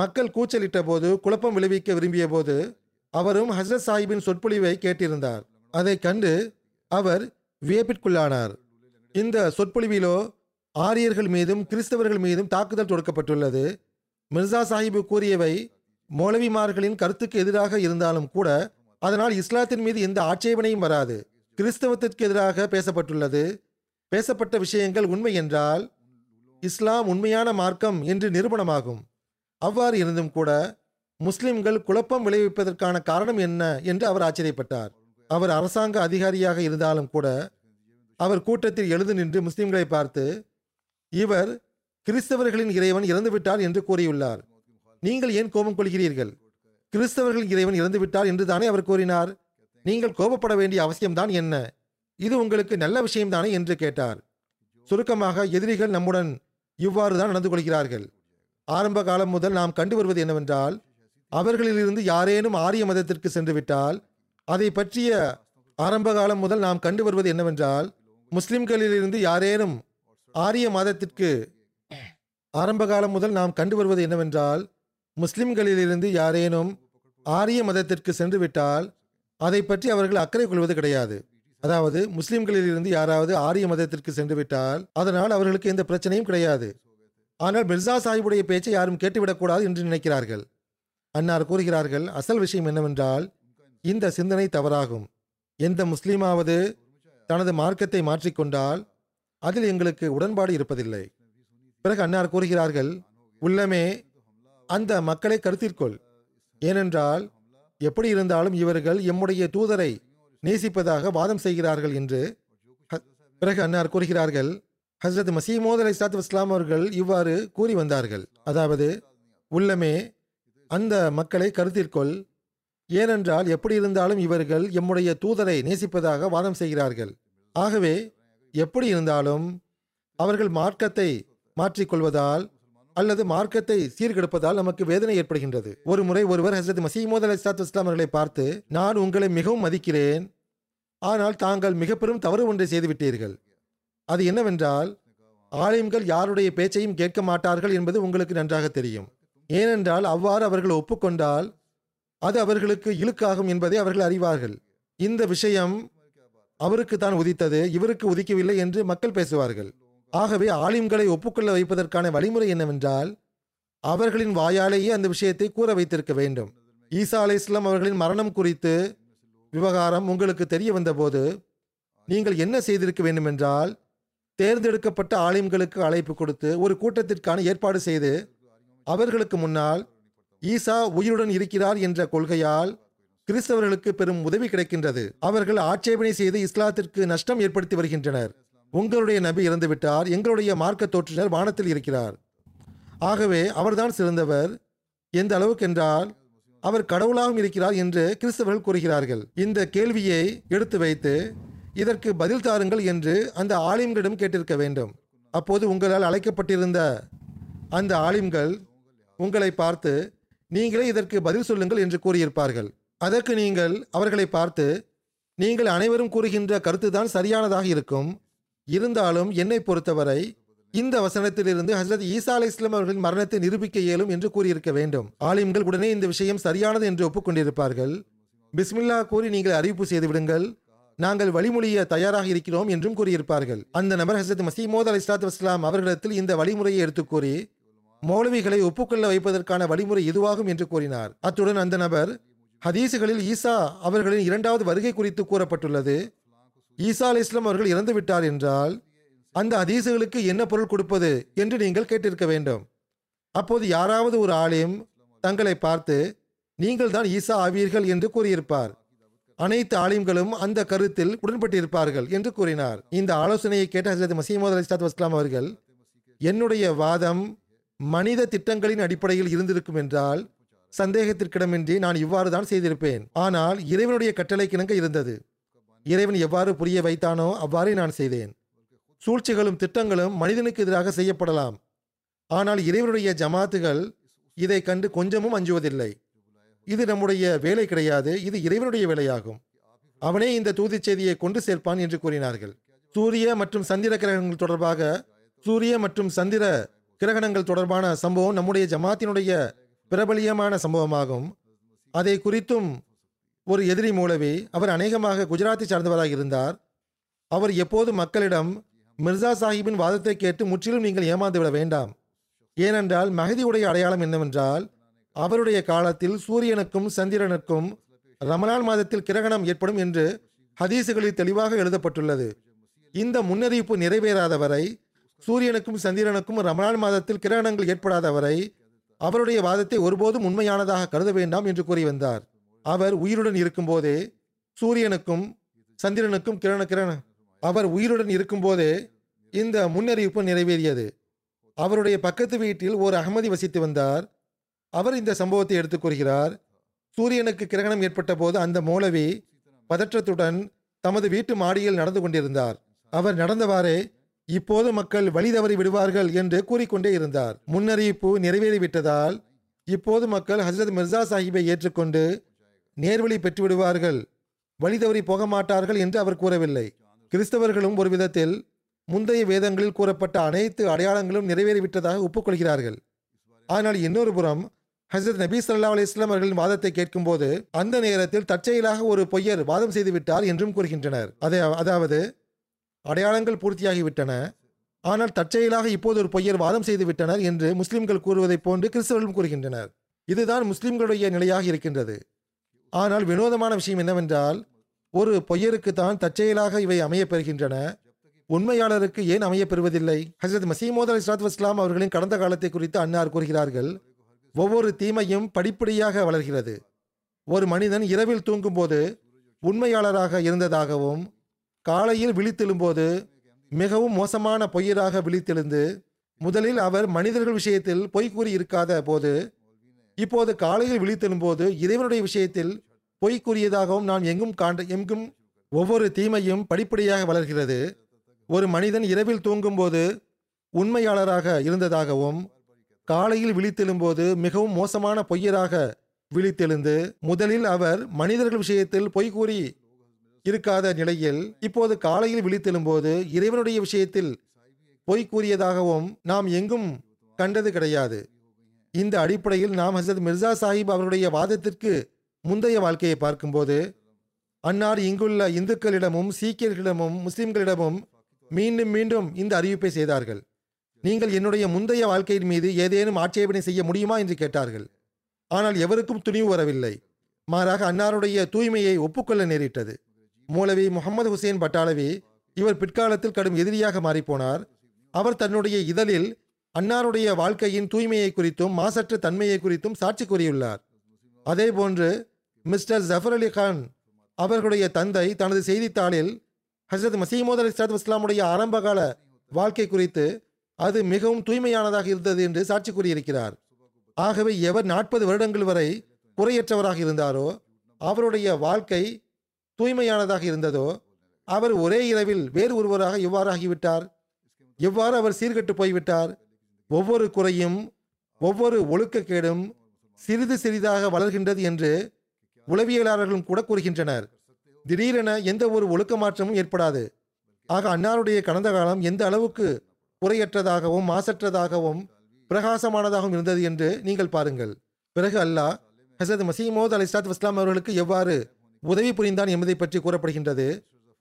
மக்கள் கூச்சலிட்ட போது குழப்பம் விளைவிக்க விரும்பிய போது அவரும் ஹஸ்ரத் சாஹிப்பின் சொற்பொழிவை கேட்டிருந்தார். அதை கண்டு அவர் வியப்பிற்குள்ளானார். இந்த சொற்பொழிவிலோ ஆரியர்கள் மீதும் கிறிஸ்தவர்கள் மீதும் தாக்குதல் தொடுக்கப்பட்டுள்ளது. மிர்சா சாஹிப் கூறியவை மௌலவிமார்களின் கருத்துக்கு எதிராக இருந்தாலும் கூட அதனால் இஸ்லாத்தின் மீது எந்த ஆட்சேபனையும் வராது. கிறிஸ்தவத்திற்கு எதிராக பேசப்பட்டுள்ளது. பேசப்பட்ட விஷயங்கள் உண்மை என்றால் இஸ்லாம் உண்மையான மார்க்கம் என்று நிரூபணமாகும். அவ்வாறு இருந்தும் கூட முஸ்லிம்கள் குழப்பம் விளைவிப்பதற்கான காரணம் என்ன என்று அவர் ஆச்சரியப்பட்டார். அவர் அரசாங்க அதிகாரியாக இருந்தாலும் கூட அவர் கூட்டத்தில் எழுந்து நின்று முஸ்லிம்களை பார்த்து, இவர் கிறிஸ்தவர்களின் இறைவன் இறந்துவிட்டார் என்று கூறியுள்ளார். நீங்கள் ஏன் கோபம் கொள்கிறீர்கள்? கிறிஸ்தவர்களின் இறைவன் இறந்துவிட்டார் என்று தானே அவர் கூறினார். நீங்கள் கோபப்பட வேண்டிய அவசியம்தான் என்ன? இது உங்களுக்கு நல்ல விஷயம்தானே என்று கேட்டார். சுருக்கமாக எதிரிகள் நம்முடன் இவ்வாறு தான் நடந்து கொள்கிறார்கள். ஆரம்ப காலம் முதல் நாம் கண்டு வருவது என்னவென்றால் அவர்களிலிருந்து யாரேனும் ஆரிய மதத்திற்கு சென்றுவிட்டால் அதை பற்றிய ஆரம்ப காலம் முதல் நாம் கண்டு வருவது என்னவென்றால் முஸ்லிம்களிலிருந்து யாரேனும் ஆரிய மதத்திற்கு ஆரம்ப காலம் முதல் நாம் கண்டு வருவது என்னவென்றால், முஸ்லிம்களிலிருந்து யாரேனும் ஆரிய மதத்திற்கு சென்று விட்டால் அதை பற்றி அவர்கள் அக்கறை கொள்வது கிடையாது. அதாவது முஸ்லிம்களிலிருந்து யாராவது ஆரிய மதத்திற்கு சென்று விட்டால் அதனால் அவர்களுக்கு எந்த பிரச்சனையும் கிடையாது. ஆனால் மிர்சா சாஹிபுடைய பேச்சை யாரும் கேட்டுவிடக்கூடாது என்று நினைக்கிறார்கள். அன்னார் கூறுகிறார்கள், அசல் விஷயம் என்னவென்றால் இந்த சிந்தனை தவறாகும். எந்த முஸ்லீமாவது தனது மார்க்கத்தை மாற்றிக்கொண்டால் அதில் எங்களுக்கு உடன்பாடு இருப்பதில்லை. பிறகு அன்னார் கூறுகிறார்கள், உள்ளமே அந்த மக்களை கருத்திற்கொள், ஏனென்றால் எப்படி இருந்தாலும் இவர்கள் எம்முடைய தூதரை நேசிப்பதாக வாதம் செய்கிறார்கள் என்று. பிறகு அன்னார் கூறுகிறார்கள், ஹஸ்ரத் மசீஹ் மவ்ஊத் அலைஹிஸ்ஸலாத்து வஸ்ஸலாம் அவர்கள் இவ்வாறு கூறி வந்தார்கள், அதாவது உள்ளமே அந்த மக்களை கருத்திற்கொள், ஏனென்றால் எப்படி இருந்தாலும் இவர்கள் எம்முடைய தூதரை நேசிப்பதாக வாதம் செய்கிறார்கள். ஆகவே எப்படி இருந்தாலும் அவர்கள் மார்க்கத்தை மாற்றிக்கொள்வதால் அல்லது மார்க்கத்தை சீர்கெடுப்பதால் நமக்கு வேதனை ஏற்படுகின்றது. ஒரு முறை ஒருவர் ஹஸ்ரத் மசீஹ் மவ்ஊத் அலைஹிஸ்ஸலாத்து வஸ்ஸலாம் அவர்களை பார்த்து, நான் உங்களை மிகவும் மதிக்கிறேன், ஆனால் தாங்கள் மிக பெரும் தவறு ஒன்றை செய்துவிட்டீர்கள். அது என்னவென்றால், ஆலிம்கள் யாருடைய பேச்சையும் கேட்க மாட்டார்கள் என்பது உங்களுக்கு நன்றாக தெரியும். ஏனென்றால் அவ்வாறு அவர்கள் ஒப்புக்கொண்டால் அது அவர்களுக்கு இழுக்காகும் என்பதை அவர்கள் அறிவார்கள். இந்த விஷயம் அவருக்கு தான் உதித்தது, இவருக்கு உதிக்கவில்லை என்று மக்கள் பேசுவார்கள். ஆகவே ஆலிம்களை ஒப்புக்கொள்ள வைப்பதற்கான வழிமுறை என்னவென்றால், அவர்களின் வாயாலேயே அந்த விஷயத்தை கூற வைத்திருக்க வேண்டும். ஈசா அலைஹிஸ்ஸலாம் அவர்களின் மரணம் குறித்து விவகாரம் உங்களுக்கு தெரிய வந்தபோது நீங்கள் என்ன செய்திருக்க வேண்டுமென்றால், தேர்ந்தெடுக்கப்பட்ட ஆலிம்களுக்கு அழைப்பு கொடுத்து ஒரு கூட்டத்திற்கான ஏற்பாடு செய்து அவர்களுக்கு முன்னால் ஈசா உயிருடன் இருக்கிறார் என்ற கொள்கையால் கிறிஸ்தவர்களுக்கு பெரும் உதவி கிடைக்கின்றது. அவர்கள் ஆட்சேபனை செய்து இஸ்லாத்திற்கு நஷ்டம் ஏற்படுத்தி வருகின்றனர். உங்களுடைய நபி இறந்துவிட்டார், எங்களுடைய மார்க்க தோற்றினர் வானத்தில் இருக்கிறார், ஆகவே அவர்தான் சிறந்தவர். எந்த அளவுக்கென்றால் அவர் கடவுளாகவும் இருக்கிறார் என்று கிறிஸ்தவர்கள் கூறுகிறார்கள். இந்த கேள்வியை எடுத்து வைத்து இதற்கு பதில் தாருங்கள் என்று அந்த ஆலிம்களிடம் கேட்டிருக்க வேண்டும். அப்போது உங்களால் அழைக்கப்பட்டிருந்த அந்த ஆலிம்கள் உங்களை பார்த்து, நீங்களே இதற்கு பதில் சொல்லுங்கள் என்று கூறியிருப்பார்கள். அதற்கு நீங்கள் அவர்களை பார்த்து, நீங்கள் அனைவரும் கூறுகின்ற கருத்து தான் சரியானதாக இருக்கும், இருந்தாலும் என்னை பொறுத்தவரை இந்த வசனத்திலிருந்து ஹஸ்ரத் ஈசா அலைஹிஸ்ஸலாம் அவர்களின் மரணத்தை நிரூபிக்க இயலும் என்று கூறியிருக்க வேண்டும். ஆலிம்கள் உடனே இந்த விஷயம் சரியானது என்று ஒப்புக்கொண்டிருப்பார்கள். பிஸ்மில்லா கூறி நீங்கள் அறிவிப்பு செய்துவிடுங்கள், நாங்கள் வழிமொழிய தயாராக இருக்கிறோம் என்றும் கூறியிருப்பார்கள். அந்த நபர் ஹஸ்ரத் மசீஹ் மவ்ஊத் அலைஹிஸ்ஸலாத்து வஸ்ஸலாம் அவர்களிடத்தில் இந்த வழிமுறையை எடுத்துக் கூறி மௌலவிகளை ஒப்புக்கொள்ள வைப்பதற்கான வழிமுறை இதுவாகும் என்று கூறினார். அத்துடன் அந்த நபர், ஹதீசுகளில் ஈசா அவர்களின் இரண்டாவது வருகை குறித்து கூறப்பட்டுள்ளது, ஈசா அலைஹிஸ்ஸலாம் அவர்கள் இறந்துவிட்டார் என்றால் அந்த ஹதீசுகளுக்கு என்ன பொருள் கொடுப்பது என்று நீங்கள் கேட்டிருக்க வேண்டும். அப்போது யாராவது ஒரு ஆலிம் தங்களை பார்த்து, நீங்கள் தான் ஈசா ஆவீர்கள் என்று கூறியிருப்பார். அனைத்து ஆலிம்களும் அந்த கருத்தில் உடன்பட்டிருப்பார்கள் என்று கூறினார். இந்த ஆலோசனையை கேட்ட ஹஸ்ரத் மசீஹ் மவ்ஊத் அலைஹிஸ்ஸலாத்து வஸ்ஸலாம் அவர்கள், என்னுடைய வாதம் மனித திட்டங்களின் அடிப்படையில் இருந்திருக்கும் என்றால் சந்தேகத்திற்கிடமின்றி நான் இவ்வாறு தான் செய்திருப்பேன். ஆனால் இறைவனுடைய கட்டளைக்கிணங்க இருந்தது. இறைவன் எவ்வாறு புரிய வைத்தானோ அவ்வாறே நான் செய்தேன். சூழ்ச்சிகளும் திட்டங்களும் மனிதனுக்கு எதிராக செய்யப்படலாம், ஆனால் இறைவனுடைய ஜமாத்துகள் இதை கண்டு கொஞ்சமும் அஞ்சுவதில்லை. இது நம்முடைய வேலை கிடையாது, இது இறைவனுடைய வேலையாகும். அவனே இந்த தூதி செய்தியை கொண்டு சேர்ப்பான் என்று கூறினார்கள். சூரிய மற்றும் சந்திர கிரகணங்கள் தொடர்பாக சம்பவம் நம்முடைய ஜமாத்தினுடைய பிரபலியமான சம்பவமாகும். அதை குறித்தும் ஒரு எதிரி மூலவி, அவர் அநேகமாக குஜராத்தை சார்ந்தவராக இருந்தார், அவர் எப்போது மக்களிடம் மிர்சா சாஹிப்பின் வாதத்தை கேட்டு முற்றிலும் நீங்கள் ஏமாந்துவிட வேண்டாம், ஏனென்றால் மஹதியுடைய அடையாளம் என்னவென்றால் அவருடைய காலத்தில் சூரியனுக்கும் சந்திரனுக்கும் ரமலான் மாதத்தில் கிரகணம் ஏற்படும் என்று ஹதீசுகளில் தெளிவாக எழுதப்பட்டுள்ளது. இந்த முன்னறிவிப்பு நிறைவேறாதவரை, சூரியனுக்கும் சந்திரனுக்கும் ரமலான் மாதத்தில் கிரகணங்கள் ஏற்படாதவரை அவருடைய வாதத்தை ஒருபோதும் உண்மையானதாக கருத வேண்டாம் என்று கூறி வந்தார். அவர் உயிருடன் இருக்கும்போதே சூரியனுக்கும் சந்திரனுக்கும் அவர் உயிருடன் இருக்கும்போதே இந்த முன்னறிவிப்பு நிறைவேறியது. அவருடைய பக்கத்து வீட்டில் ஒரு அகமதி வசித்து வந்தார். அவர் இந்த சம்பவத்தை எடுத்துக் கூறுகிறார். சூரியனுக்கு கிரகணம் ஏற்பட்ட போது அந்த மௌலவி பதற்றத்துடன் தமது வீட்டு மாடியில் நடந்து கொண்டிருந்தார். அவர் நடந்தவாறே, இப்போது மக்கள் வழி தவறி விடுவார்கள் என்று கூறிக்கொண்டே இருந்தார். முன்னறிவிப்பு நிறைவேறிவிட்டதால் இப்போது மக்கள் ஹஸ்ரத் மிர்சா சாஹிப்பை ஏற்றுக்கொண்டு நேர்வழி பெற்று விடுவார்கள், வழி தவறி போக மாட்டார்கள் என்று அவர் கூறவில்லை. கிறிஸ்தவர்களும் ஒரு விதத்தில் முந்தைய வேதங்களில் கூறப்பட்ட அனைத்து அடையாளங்களும் நிறைவேறிவிட்டதாக ஒப்புக்கொள்கிறார்கள். ஆனால் இன்னொரு புறம் ஹசரத் நபி ஸல்லல்லாஹு அலைஹி வஸல்லம் அவர்களின் வாதத்தை கேட்கும்போது அந்த நேரத்தில் தற்செயலாக ஒரு பொய்யர் வாதம் செய்துவிட்டார் என்றும் கூறுகின்றனர். அதாவது அடையாளங்கள் பூர்த்தியாகிவிட்டன, ஆனால் தற்செயலாக இப்போது ஒரு பொய்யர் வாதம் செய்துவிட்டனர் என்று முஸ்லிம்கள் கூறுவதைப் போன்று கிறிஸ்தவர்களும் கூறுகின்றனர். இதுதான் முஸ்லிம்களுடைய நிலையாக இருக்கின்றது. ஆனால் வினோதமான விஷயம் என்னவென்றால், ஒரு பொய்யருக்கு தான் தற்செயலாக இவை அமையப்பெறுகின்றன, உண்மையாளருக்கு ஏன் அமையப்பெறுவதில்லை? ஹசரத் மசீமோத் அலைஹிஸ்ஸலாத்து வஸ்ஸலாம் அவர்களின் கடந்த காலத்தை குறித்து அன்னார் கூறுகிறார்கள், ஒவ்வொரு தீமையும் படிப்படியாக வளர்கிறது. ஒரு மனிதன் இரவில் தூங்கும்போது உண்மையாளராக இருந்ததாகவும், காலையில் விழித்தெழும்போது மிகவும் மோசமான பொய்யராக விழித்தெழுந்து, முதலில் அவர் மனிதர்கள் விஷயத்தில் பொய் கூறி இருக்காத போது, இப்போது காலையில் விழித்தெழும்போது இறைவனுடைய விஷயத்தில் பொய் கூறியதாகவும் நாம் எங்கும். ஒவ்வொரு தீமையும் படிப்படியாக வளர்கிறது. ஒரு மனிதன் இரவில் தூங்கும்போது உண்மையாளராக இருந்ததாகவும், காலையில் விழித்தெழும்போது மிகவும் மோசமான பொய்யராக விழித்தெழுந்து, முதலில் அவர் மனிதர்கள் விஷயத்தில் பொய் கூறி இருக்காத நிலையில், இப்போது காலையில் விழித்தெழும்போது இறைவனுடைய விஷயத்தில் பொய் கூறியதாகவும் நாம் எங்கும் கண்டது கிடையாது. இந்த அடிப்படையில் நாம் ஹசரத் மிர்சா சாஹிப் அவருடைய வாதத்திற்கு முந்தைய வாழ்க்கையை பார்க்கும்போது, அன்னார் இங்குள்ள இந்துக்களிடமும் சீக்கியர்களிடமும் முஸ்லிம்களிடமும் மீண்டும் மீண்டும் இந்த அறிவிப்பை செய்தார்கள். நீங்கள் என்னுடைய முந்தைய வாழ்க்கையின் மீது ஏதேனும் ஆட்சேபனை செய்ய முடியுமா என்று கேட்டார்கள். ஆனால் எவருக்கும் துணிவு வரவில்லை. மாறாக அன்னாருடைய தூய்மையை ஒப்புக்கொள்ள நேரிட்டது. மூலவி முகமது ஹுசேன் பட்டாலவி, இவர் பிற்காலத்தில் கடும் எதிரியாக மாறிப்போனார். அவர் தன்னுடைய இதழில் அன்னாருடைய வாழ்க்கையின் தூய்மையை குறித்தும் மாசற்ற தன்மையை குறித்தும் சாட்சி கூறியுள்ளார். அதே போன்று மிஸ்டர் ஜஃபர் அலி கான் அவர்களுடைய தந்தை தனது செய்தித்தாளில் ஹசரத் மசீமோத் அலைஹிஸ்ஸலாத்து வஸ்ஸலாமுடைய ஆரம்பகால வாழ்க்கை குறித்து அது மிகவும் தூய்மையானதாக இருந்தது என்று சாட்சி கூறியிருக்கிறார். ஆகவே எவர் 40 வருடங்கள் வரை குறையற்றவராக இருந்தாரோ, அவருடைய வாழ்க்கை தூய்மையானதாக இருந்ததோ, அவர் ஒரே இரவில் வேறு ஒருவராக இவ்வாறாகிவிட்டார். எவ்வாறு அவர் சீர்கட்டு போய்விட்டார்? ஒவ்வொரு குறையும் ஒவ்வொரு ஒழுக்கக்கேடும் சிறிது சிறிதாக வளர்கின்றது என்று உளவியலாளர்களும் கூட கூறுகின்றனர். திடீரென எந்த ஒரு ஒழுக்க மாற்றமும் ஏற்படாது. ஆக அன்னாருடைய கடந்த காலம் எந்த அளவுக்கு குறையற்றதாகவும் மாசற்றதாகவும் பிரகாசமானதாகவும் இருந்தது என்று நீங்கள் பாருங்கள். பிறகு அல்லாஹ் ஹசரத் மசீமோத் அலைஹிஸ்ஸலாத்து வஸ்ஸலாம் அவர்களுக்கு எவ்வாறு உதவி புரிந்தான் என்பதை பற்றி கூறப்படுகின்றது.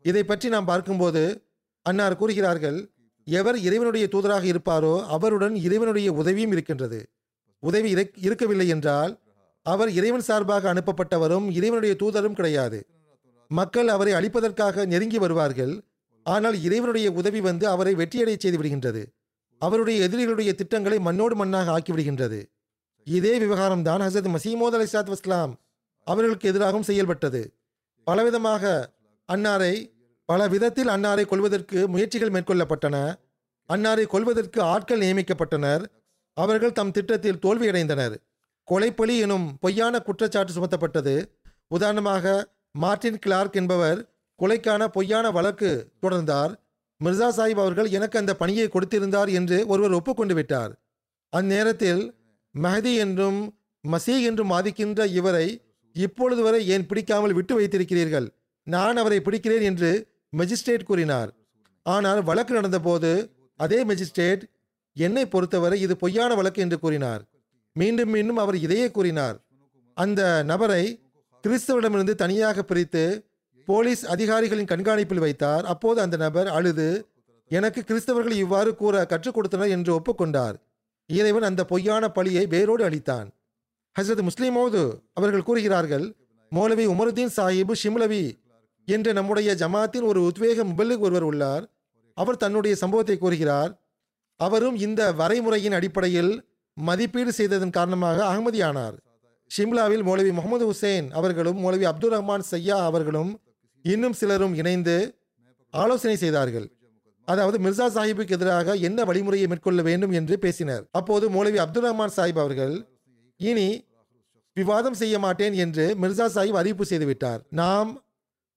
இதை பற்றி நாம் பார்க்கும்போது அன்னார் கூறுகிறார்கள், எவர் இறைவனுடைய தூதராக இருப்பாரோ அவருடன் இறைவனுடைய உதவியும் இருக்கின்றது. உதவி இருக்கவில்லை என்றால் அவர் இறைவன் சார்பாக அனுப்பப்பட்டவரும் இறைவனுடைய தூதரும் கிடையாது. மக்கள் அவரை அழிப்பதற்காக நெருங்கி வருவார்கள். ஆனால் இறைவனுடைய உதவி வந்து அவரை வெற்றியடைய செய்து விடுகின்றது. அவருடைய எதிரிகளுடைய திட்டங்களை மண்ணோடு மண்ணாக ஆக்கிவிடுகின்றது. இதே விவகாரம்தான் ஹசரத் மசீமோத் அலைஹிஸ்ஸலாத்து வஸ்ஸலாம் அவர்களுக்கு எதிராகவும் செயல்பட்டது. பலவிதமாக பல விதத்தில் அன்னாரை கொல்வதற்கு முயற்சிகள் மேற்கொள்ளப்பட்டன. அன்னாரை கொல்வதற்கு ஆட்கள் நியமிக்கப்பட்டனர். அவர்கள் தம் திட்டத்தில் தோல்வியடைந்தனர். கொலைப்பழி எனும் பொய்யான குற்றச்சாட்டு சுமத்தப்பட்டது. உதாரணமாக மார்டின் கிளார்க் என்பவர் கொலைக்கான பொய்யான வழக்கு தொடர்ந்தார். மிர்சா சாஹிப் அவர்கள் எனக்கு அந்த பணியை கொடுத்திருந்தார் என்று ஒருவர் ஒப்புக்கொண்டு விட்டார். அந்நேரத்தில் மஹதி என்றும் மசீ என்றும் வாதிக்கின்ற இவரை இப்பொழுது வரை ஏன் பிடிக்காமல் விட்டு வைத்திருக்கிறீர்கள், நான் அவரை பிடிக்கிறேன் என்று மெஜிஸ்ட்ரேட் கூறினார். ஆனால் வழக்கு நடந்தபோது அதே மெஜிஸ்ட்ரேட் என்னை பொறுத்தவரை இது பொய்யான வழக்கு என்று கூறினார். மீண்டும் மீண்டும் அவர் இதையே கூறினார். அந்த நபரை கிறிஸ்தவரிடமிருந்து தனியாக பிரித்து போலீஸ் அதிகாரிகளின் கண்காணிப்பில் வைத்தார். அப்போது அந்த நபர் அழுது, எனக்கு கிறிஸ்தவர்கள் இவ்வாறு கூற கற்றுக் கொடுத்தனர் என்று ஒப்புக்கொண்டார். இறைவன் அந்த பொய்யான பழியை வேரோடு அளித்தான். ஹசரத் முஸ்லிமோது அவர்கள் கூறுகிறார்கள், மௌலவி உமருதீன் சாஹிபு ஷிம்லவி என்ற நம்முடைய ஜமாத்தின் ஒரு உத்வேக முபல்லிக் ஒருவர் உள்ளார். அவர் தன்னுடைய சம்பவத்தை கூறுகிறார். அவரும் இந்த வரைமுறையின் அடிப்படையில் மதிப்பீடு செய்ததன் காரணமாக அகமதியானார். ஷிம்லாவில் மௌலவி முகமது ஹுசேன் அவர்களும் மௌலவி அப்துல் ரஹ்மான் சையா அவர்களும் இன்னும் சிலரும் இணைந்து ஆலோசனை செய்தார்கள். அதாவது மிர்சா சாஹிபுக்கு எதிராக என்ன வழிமுறையை மேற்கொள்ள வேண்டும் என்று பேசினர். அப்போது மௌலவி அப்துல் ரஹ்மான் சாஹிப் அவர்கள் இனி விவாதம் செய்ய மாட்டேன் என்று மிர்சா சாஹிப் அறிவிப்பு செய்துவிட்டார். நாம்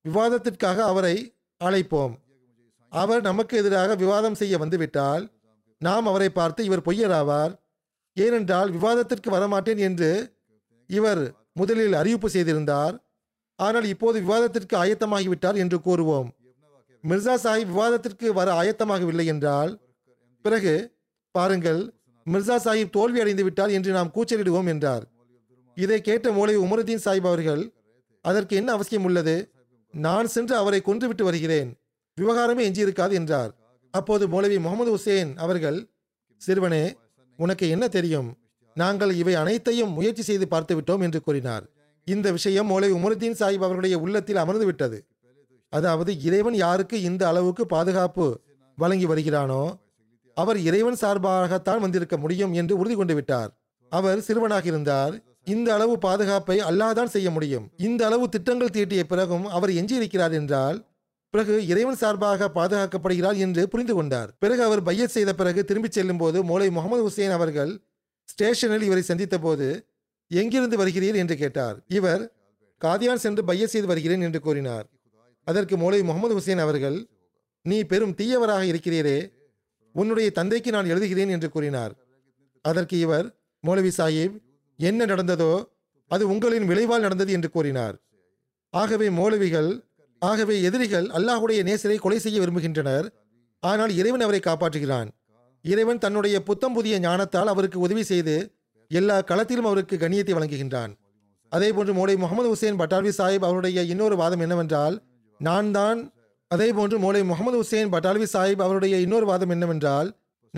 விவாதத்திற்காக அவரை அழைப்போம். அவர் நமக்கு எதிராக விவாதம் செய்ய வந்துவிட்டால் நாம் அவரை பார்த்து இவர் பொய்யராவார், ஏனென்றால் விவாதத்திற்கு வரமாட்டேன் என்று இவர் முதலில் அறிவிப்பு செய்திருந்தார். ஆனால் இப்போது விவாதத்திற்கு ஆயத்தமாகிவிட்டார் என்று கூறுவோம். மிர்சா சாஹிப் விவாதத்திற்கு வர ஆயத்தமாகவில்லை என்றால் பிறகு பாருங்கள் மிர்சா சாஹிப் தோல்வி அடைந்து விட்டார் என்று நாம் கூச்சலிடுவோம் என்றார். இதை கேட்ட மூளை உமருதீன் சாஹிப் அவர்கள், அதற்கு என்ன அவசியம் உள்ளது, நான் சென்று அவரை கொன்றுவிட்டு வருகிறேன், விவகாரமே எஞ்சியிருக்காது என்றார். அப்போது மௌலவி முகமது ஹுசேன் அவர்கள், சிறுவனே உனக்கு என்ன தெரியும், நாங்கள் இவை அனைத்தையும் முயற்சி செய்து பார்த்து விட்டோம் என்று கூறினார். இந்த விஷயம் மௌலவி உமருதீன் சாஹிப் அவர்களுடைய உள்ளத்தில் அமர்ந்து விட்டது. அதாவது இறைவன் யாருக்கு இந்த அளவுக்கு பாதுகாப்பு வழங்கி வருகிறானோ அவர் இறைவன் சார்பாகத்தான் வந்திருக்க முடியும் என்று உறுதி கொண்டு விட்டார். அவர் சிறுவனாக இருந்தார், இந்த அளவு பாதுகாப்பை அல்லாஹ் தான் செய்ய முடியும். இந்த அளவு திட்டங்கள் தீட்டிய பிறகும் அவர் எஞ்சியிருக்கிறார் என்றால் பிறகு இறைவன் சார்பாக பாதுகாக்கப்படுகிறார் என்று புரிந்து கொண்டார். பிறகு அவர் பையத் செய்த பிறகு திரும்பி செல்லும் போது மௌலை முகமது ஹுசேன் அவர்கள் ஸ்டேஷனில் இவரை சந்தித்த போது எங்கிருந்து வருகிறீர் என்று கேட்டார். இவர் காதியான் சென்று பையத் செய்து வருகிறேன் என்று கூறினார். அதற்கு மௌலை முகமது ஹுசேன் அவர்கள், நீ பெரும் தீயவராக இருக்கிறீரே, உன்னுடைய தந்தைக்கு நான் எழுதுகிறேன் என்று கூறினார். அதற்கு இவர், மௌலவி சாஹிப் என்ன நடந்ததோ அது உங்களின் விளைவால் நடந்தது என்று கூறினார். ஆகவே எதிரிகள் அல்லாஹுடைய நேசரை கொலை செய்ய விரும்புகின்றனர். ஆனால் இறைவன் அவரை காப்பாற்றுகிறான். இறைவன் தன்னுடைய புத்தம் புதிய ஞானத்தால் அவருக்கு உதவி செய்து எல்லா களத்திலும் அவருக்கு கண்ணியத்தை வழங்குகின்றான். அதே போன்று மௌலை முகமது ஹுசேன் பட்டால்வி சாஹிப் அவருடைய இன்னொரு வாதம் என்னவென்றால்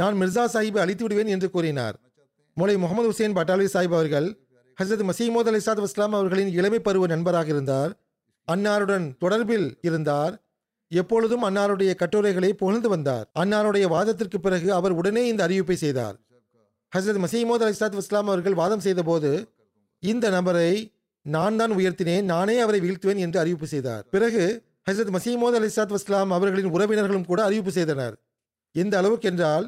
நான் மிர்சா சாஹிப்பை அழித்து விடுவேன் என்று கூறினார். மௌலை முகமது ஹுசேன் பட்டால்வி சாஹிப் அவர்கள் ஹசரத் மசீஹ் மவ்ஊத் அலைஹிஸ்ஸலாத்து வஸ்ஸலாம் அவர்களின் இளமை பருவ நண்பராக இருந்தார். அன்னாருடன் தொடர்பில் இருந்தார். எப்பொழுதும் அன்னாருடைய கட்டுரைகளை புகழ்ந்து வந்தார். அன்னாருடைய வாதத்திற்கு பிறகு அவர் உடனே இந்த அறிவிப்பை செய்தார். ஹசரத் மசீஹ் மவ்ஊத் அலைஹிஸ்ஸலாத்து வஸ்ஸலாம் அவர்கள் வாதம் செய்த போது, இந்த நபரை நான் தான் உயர்த்தினேன், நானே அவரை வீழ்த்துவேன் என்று அறிவிப்பு செய்தார். பிறகு ஹசரத் மசீஹ் மவ்ஊத் அலைஹிஸ்ஸலாத்து வஸ்ஸலாம் அவர்களின் உறவினர்களும் கூட அறிவிப்பு செய்தனர். எந்த அளவுக்கு என்றால்,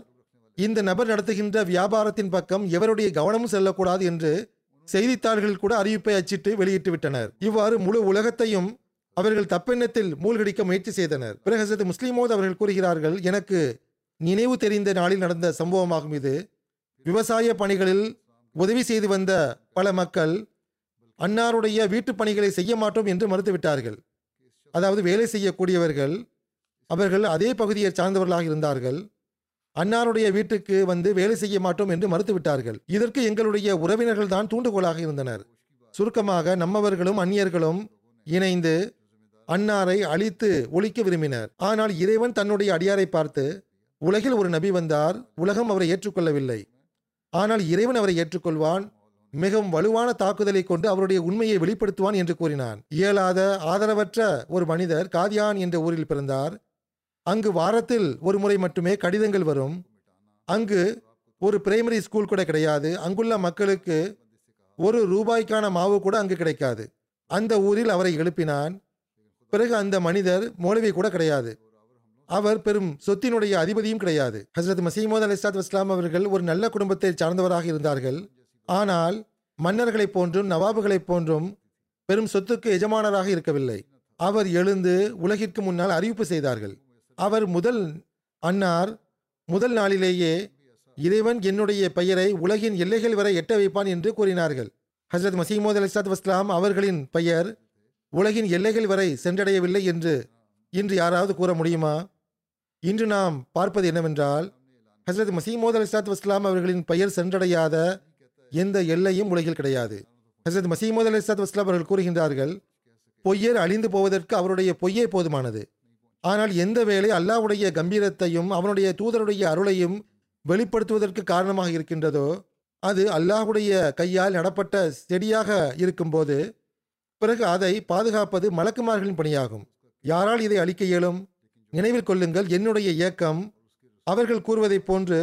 இந்த நபர் நடத்துகின்ற வியாபாரத்தின் பக்கம் எவருடைய கவனமும் செல்லக்கூடாது என்று செய்தித்தாள்கள் கூட அறிவிப்பை அச்சிட்டு வெளியிட்டு விட்டனர். இவ்வாறு முழு உலகத்தையும் அவர்கள் தப்பெண்ணத்தில் மூழ்கடிக்க முயற்சி செய்தனர். பிறகு ஹசரத் முஸ்லிமோத் அவர்கள் கூறுகிறார்கள், எனக்கு நினைவு தெரிந்த நாளில் நடந்த சம்பவமாகும் இது. விவசாய பணிகளில் உதவி செய்து வந்த பல மக்கள் அன்னாருடைய வீட்டு பணிகளை செய்ய மாட்டோம் என்று மறுத்துவிட்டார்கள். அதாவது வேலை செய்யக்கூடியவர்கள் அவர்கள் அதே பகுதியை சார்ந்தவர்களாக இருந்தார்கள். அன்னாருடைய வீட்டுக்கு வந்து வேலை செய்ய மாட்டோம் என்று மறுத்துவிட்டார்கள். இதற்கு எங்களுடைய உறவினர்கள் தான் தூண்டுகோலாக இருந்தனர். சுருக்கமாக நம்மவர்களும் அந்நியர்களும் இணைந்து அன்னாரை அழித்து ஒழிக்க விரும்பினர். ஆனால் இறைவன் தன்னுடைய அடியாரை பார்த்து, உலகில் ஒரு நபி வந்தார், உலகம் அவரை ஏற்றுக்கொள்ளவில்லை, ஆனால் இறைவன் அவரை ஏற்றுக்கொள்வான், மிகவும் வலுவான தாக்குதலை கொண்டு அவருடைய உண்மையை வெளிப்படுத்துவான் என்று கூறினான். இயலாத ஆதரவற்ற ஒரு மனிதர் காதியான் என்ற ஊரில் பிறந்தார். அங்கு வாரத்தில் ஒரு முறை மட்டுமே கடிதங்கள் வரும். அங்கு ஒரு பிரைமரி ஸ்கூல் கூட கிடையாது. அங்குள்ள மக்களுக்கு ₹1க்கான மாவு கூட அங்கு கிடைக்காது. அந்த ஊரில் அவரை எழுப்பினான். பிறகு அந்த மனிதர் மௌலவி கூட கிடையாது. அவர் பெரும் சொத்தினுடைய அதிபதியும் கிடையாது. ஹசரத் மசீஹ் மவ்ஊத் அலைஹிஸ்ஸலாத்து வஸ்ஸலாம் அவர்கள் ஒரு நல்ல குடும்பத்தை சார்ந்தவராக இருந்தார்கள். ஆனால் மன்னர்களைப் போன்றும் நவாபுகளைப் போன்றும் பெரும் சொத்துக்கு எஜமானராக இருக்கவில்லை. அவர் எழுந்து உலகிற்கு முன்னால் அறிவிப்பு செய்தார்கள். அவர் முதல் நாளிலேயே இறைவன் என்னுடைய பெயரை உலகின் எல்லைகள் வரை எட்ட வைப்பான் என்று கூறினார்கள். ஹசரத் மசீஹ் மவ்ஊத் அலைஹிஸ்ஸலாத்து வஸ்ஸலாம் அவர்களின் பெயர் உலகின் எல்லைகள் வரை சென்றடையவில்லை என்று இன்று யாராவது கூற முடியுமா? இன்று நாம் பார்ப்பது என்னவென்றால், ஹசரத் மசீஹ் மவ்ஊத் அலைஹிஸ்ஸலாத்து வஸ்ஸலாம் அவர்களின் பெயர் சென்றடையாத எந்த எல்லையும் உலகில் கிடையாது. ஹசரத் மசீஹ் மவ்ஊத் அலைஹிஸ்ஸலாத்து வஸ்ஸலாம் அவர்கள் கூறுகின்றார்கள், பொய்யர் அழிந்து போவதற்கு அவருடைய பொய்யே போதுமானது. ஆனால் எந்த வேலை அல்லாஹ்வுடைய கம்பீரத்தையும் அவனுடைய தூதருடைய அருளையும் வெளிப்படுத்துவதற்கு காரணமாக இருக்கின்றதோ அது அல்லாஹ்வுடைய கையால் நடப்பட்ட செடியாக இருக்கும்போது பிறகு அதை பாதுகாப்பது மலக்குமார்களின் பணியாகும். யாரால் இதை அழிக்க இயலும்? நினைவில் கொள்ளுங்கள், என்னுடைய இயக்கம் அவர்கள் கூறுவதை போன்று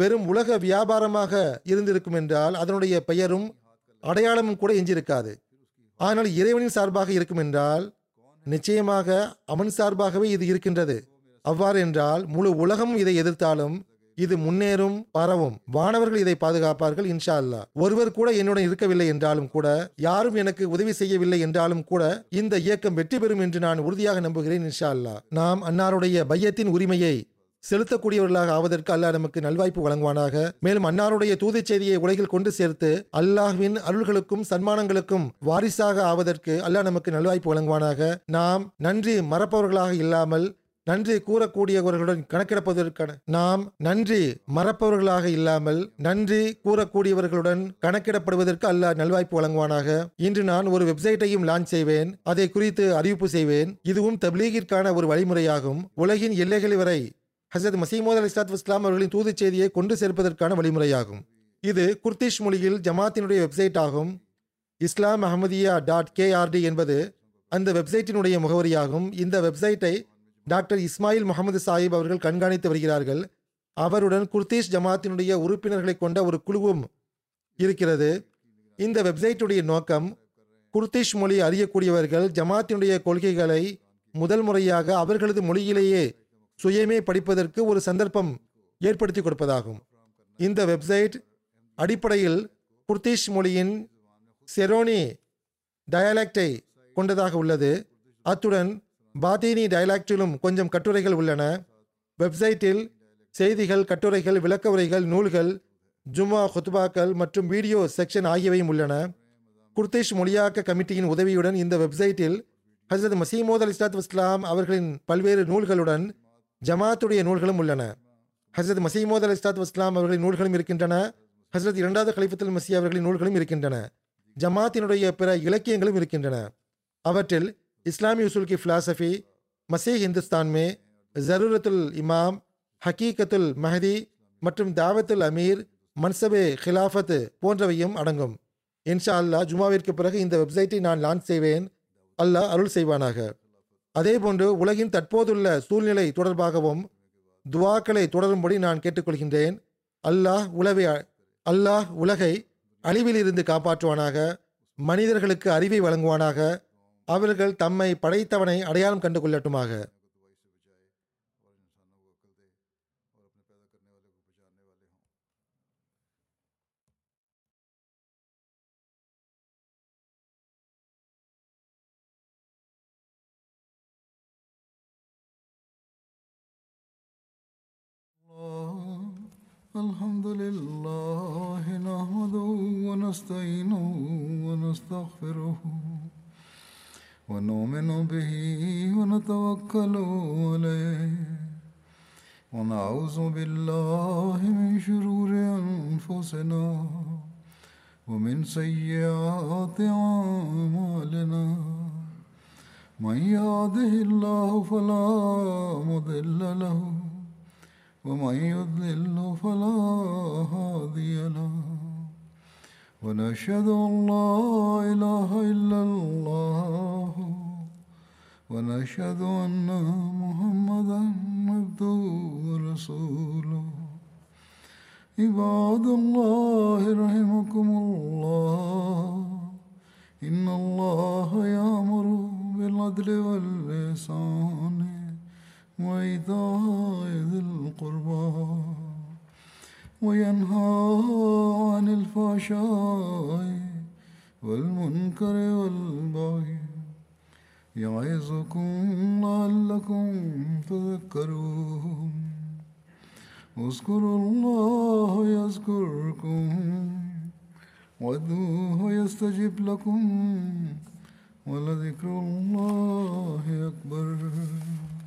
வெறும் உலக வியாபாரமாக இருந்திருக்கும் என்றால் அதனுடைய பெயரும் அடையாளமும் கூட எஞ்சியிருக்காது. ஆனால் இறைவனின் சார்பாக இருக்கும் என்றால் நிச்சயமாக அவன் சார்பாகவே இது இருக்கின்றது. அவ்வாறு என்றால் முழு உலகமும் இதை எதிர்த்தாலும் இது முன்னேறும், பரவும். வானவர்கள் இதை பாதுகாப்பார்கள் இன்ஷா அல்லா. ஒருவர் கூட என்னுடன் இருக்கவில்லை என்றாலும் கூட, யாரும் எனக்கு உதவி செய்யவில்லை என்றாலும் கூட, இந்த இயக்கம் வெற்றி பெறும் என்று நான் உறுதியாக நம்புகிறேன் இன்ஷா அல்லா. நாம் அன்னாருடைய பையத்தின் உரிமையை செலுத்தக்கூடியவர்களாக ஆவதற்கு அல்லாஹ் நமக்கு நல்வாய்ப்பு வழங்குவானாக. மேலும் அன்னாருடைய தூது செய்தியை உலகில் கொண்டு சேர்த்து அல்லாஹ்வின் அருள்களுக்கும் சன்மானங்களுக்கும் வாரிசாக ஆவதற்கு அல்லாஹ் நமக்கு நல்வாய்ப்பு வழங்குவானாக. நாம் நன்றி மறப்பவர்களாக இல்லாமல் நன்றி கூறக்கூடியவர்களுடன் கணக்கிடப்பதற்கான நாம் நன்றி மறப்பவர்களாக இல்லாமல் நன்றி கூறக்கூடியவர்களுடன் கணக்கிடப்படுவதற்கு அல்லாஹ் நல்வாய்ப்பு வழங்குவானாக. இன்று நான் ஒரு வெப்சைட்டையும் லான்ச் செய்வேன், அதை குறித்து அறிவிப்பு செய்வேன். இதுவும் தப்லீகிற்கான ஒரு வழிமுறையாகும். உலகின் எல்லைகள் வரை ஹசரத் மசீமோத் அலைஹிஸ்ஸலாத்து வஸ்ஸலாம் அவர்களின் தூது செய்தியை கொண்டு சேர்ப்பதற்கான வழிமுறையாகும். இது குர்திஷ் மொழியில் ஜமாத்தினுடைய வெப்சைட் ஆகும். இஸ்லாம் அஹமதியா .krd என்பது அந்த வெப்சைட்டினுடைய முகவரியாகும். இந்த வெப்சைட்டை டாக்டர் இஸ்மாயில் முகமது சாஹிப் அவர்கள் கண்காணித்து வருகிறார்கள். அவருடன் குர்திஷ் ஜமாத்தினுடைய உறுப்பினர்களை கொண்ட ஒரு குழுவும் இருக்கிறது. இந்த வெப்சைட்டுடைய நோக்கம் குர்திஷ் மொழி அறியக்கூடியவர்கள் ஜமாத்தினுடைய கொள்கைகளை முதல் முறையாக அவர்களது மொழியிலேயே சுயமே படிப்பதற்கு ஒரு சந்தர்ப்பம் ஏற்படுத்தி கொடுப்பதாகும். இந்த வெப்சைட் அடிப்படையில் குர்திஷ் மொழியின் செரோனி டயாலக்டை கொண்டதாக உள்ளது. அத்துடன் பாத்தீனி டயலாக்டிலும் கொஞ்சம் கட்டுரைகள் உள்ளன. வெப்சைட்டில் செய்திகள், கட்டுரைகள், விளக்க உரைகள், நூல்கள், ஜும்மா குத்பாக்கள் மற்றும் வீடியோ செக்ஷன் ஆகியவையும் உள்ளன. குர்திஷ் மொழியாக்க கமிட்டியின் உதவியுடன் இந்த வெப்சைட்டில் ஹசரத் மசீமோத் அலைஹிஸ்ஸலாத்து வஸ்ஸலாம் அவர்களின் பல்வேறு நூல்களுடன் ஜமாத்துடைய நூல்களும் உள்ளன. ஹசரத் மசீமோத் அலைஹிஸ்ஸலாத்து வஸ்ஸலாம் அவர்களின் நூல்களும் இருக்கின்றன. ஹசரத் இரண்டாவது கலீஃபத்துல் மஸீஹ் அவர்களின் நூல்களும் இருக்கின்றன. ஜமாத்தினுடைய பிற இலக்கியங்களும் இருக்கின்றன. அவற்றில் इस्लामी उसूल की फ़िलासफ़ी, मसीह हिंदुस्तान में, ज़रूरतुल इमाम, हकीकतुल महदी மற்றும் தாவத்துல் அமீர், மன்சபே ஹிலாஃபத் போன்றவையும் அடங்கும். இன்ஷா அல்லாஹ் ஜுமாவிற்கு பிறகு இந்த வெப்சைட்டை நான் லான்ச் செய்வேன். அல்லாஹ் அருள் செய்வானாக. அதேபோன்று உலகின் தற்போதுள்ள சூழ்நிலை தொடர்பாகவும் துவாக்களை தொடரும்படி நான் கேட்டுக்கொள்கின்றேன். அல்லாஹ் உலகை அழிவிலிருந்து காப்பாற்றுவானாக. மனிதர்களுக்கு அறிவை வழங்குவானாக. அவர்கள் தம்மை படைத்தவனை அடையாளம் கண்டு கொள்ளட்டுமாக. அல்ஹம்துலில்லாஹி நஹ்மதுஹு வ நஸ்தஈனுஹு வ நஸ்தக்ஃபிருஹு ونؤمن به ونتوكل عليه ونعوذ بالله من شرور أنفسنا ومن سيئات أعمالنا من يهده الله فلا مضل له ومن يضلل فلا هادي له ونشهد أن لا إله إلا الله ونشهد أن محمدا عبده ورسوله عباد الله رحمكم الله إن الله يأمر بالعدل والإحسان وإيتاء ذي القربى وينهى عن الفحشاء والمنكر والبغي يعظكم لعلكم تذكرون اذكروا الله يذكركم وادعوه يستجب لكم ولذكر الله أكبر.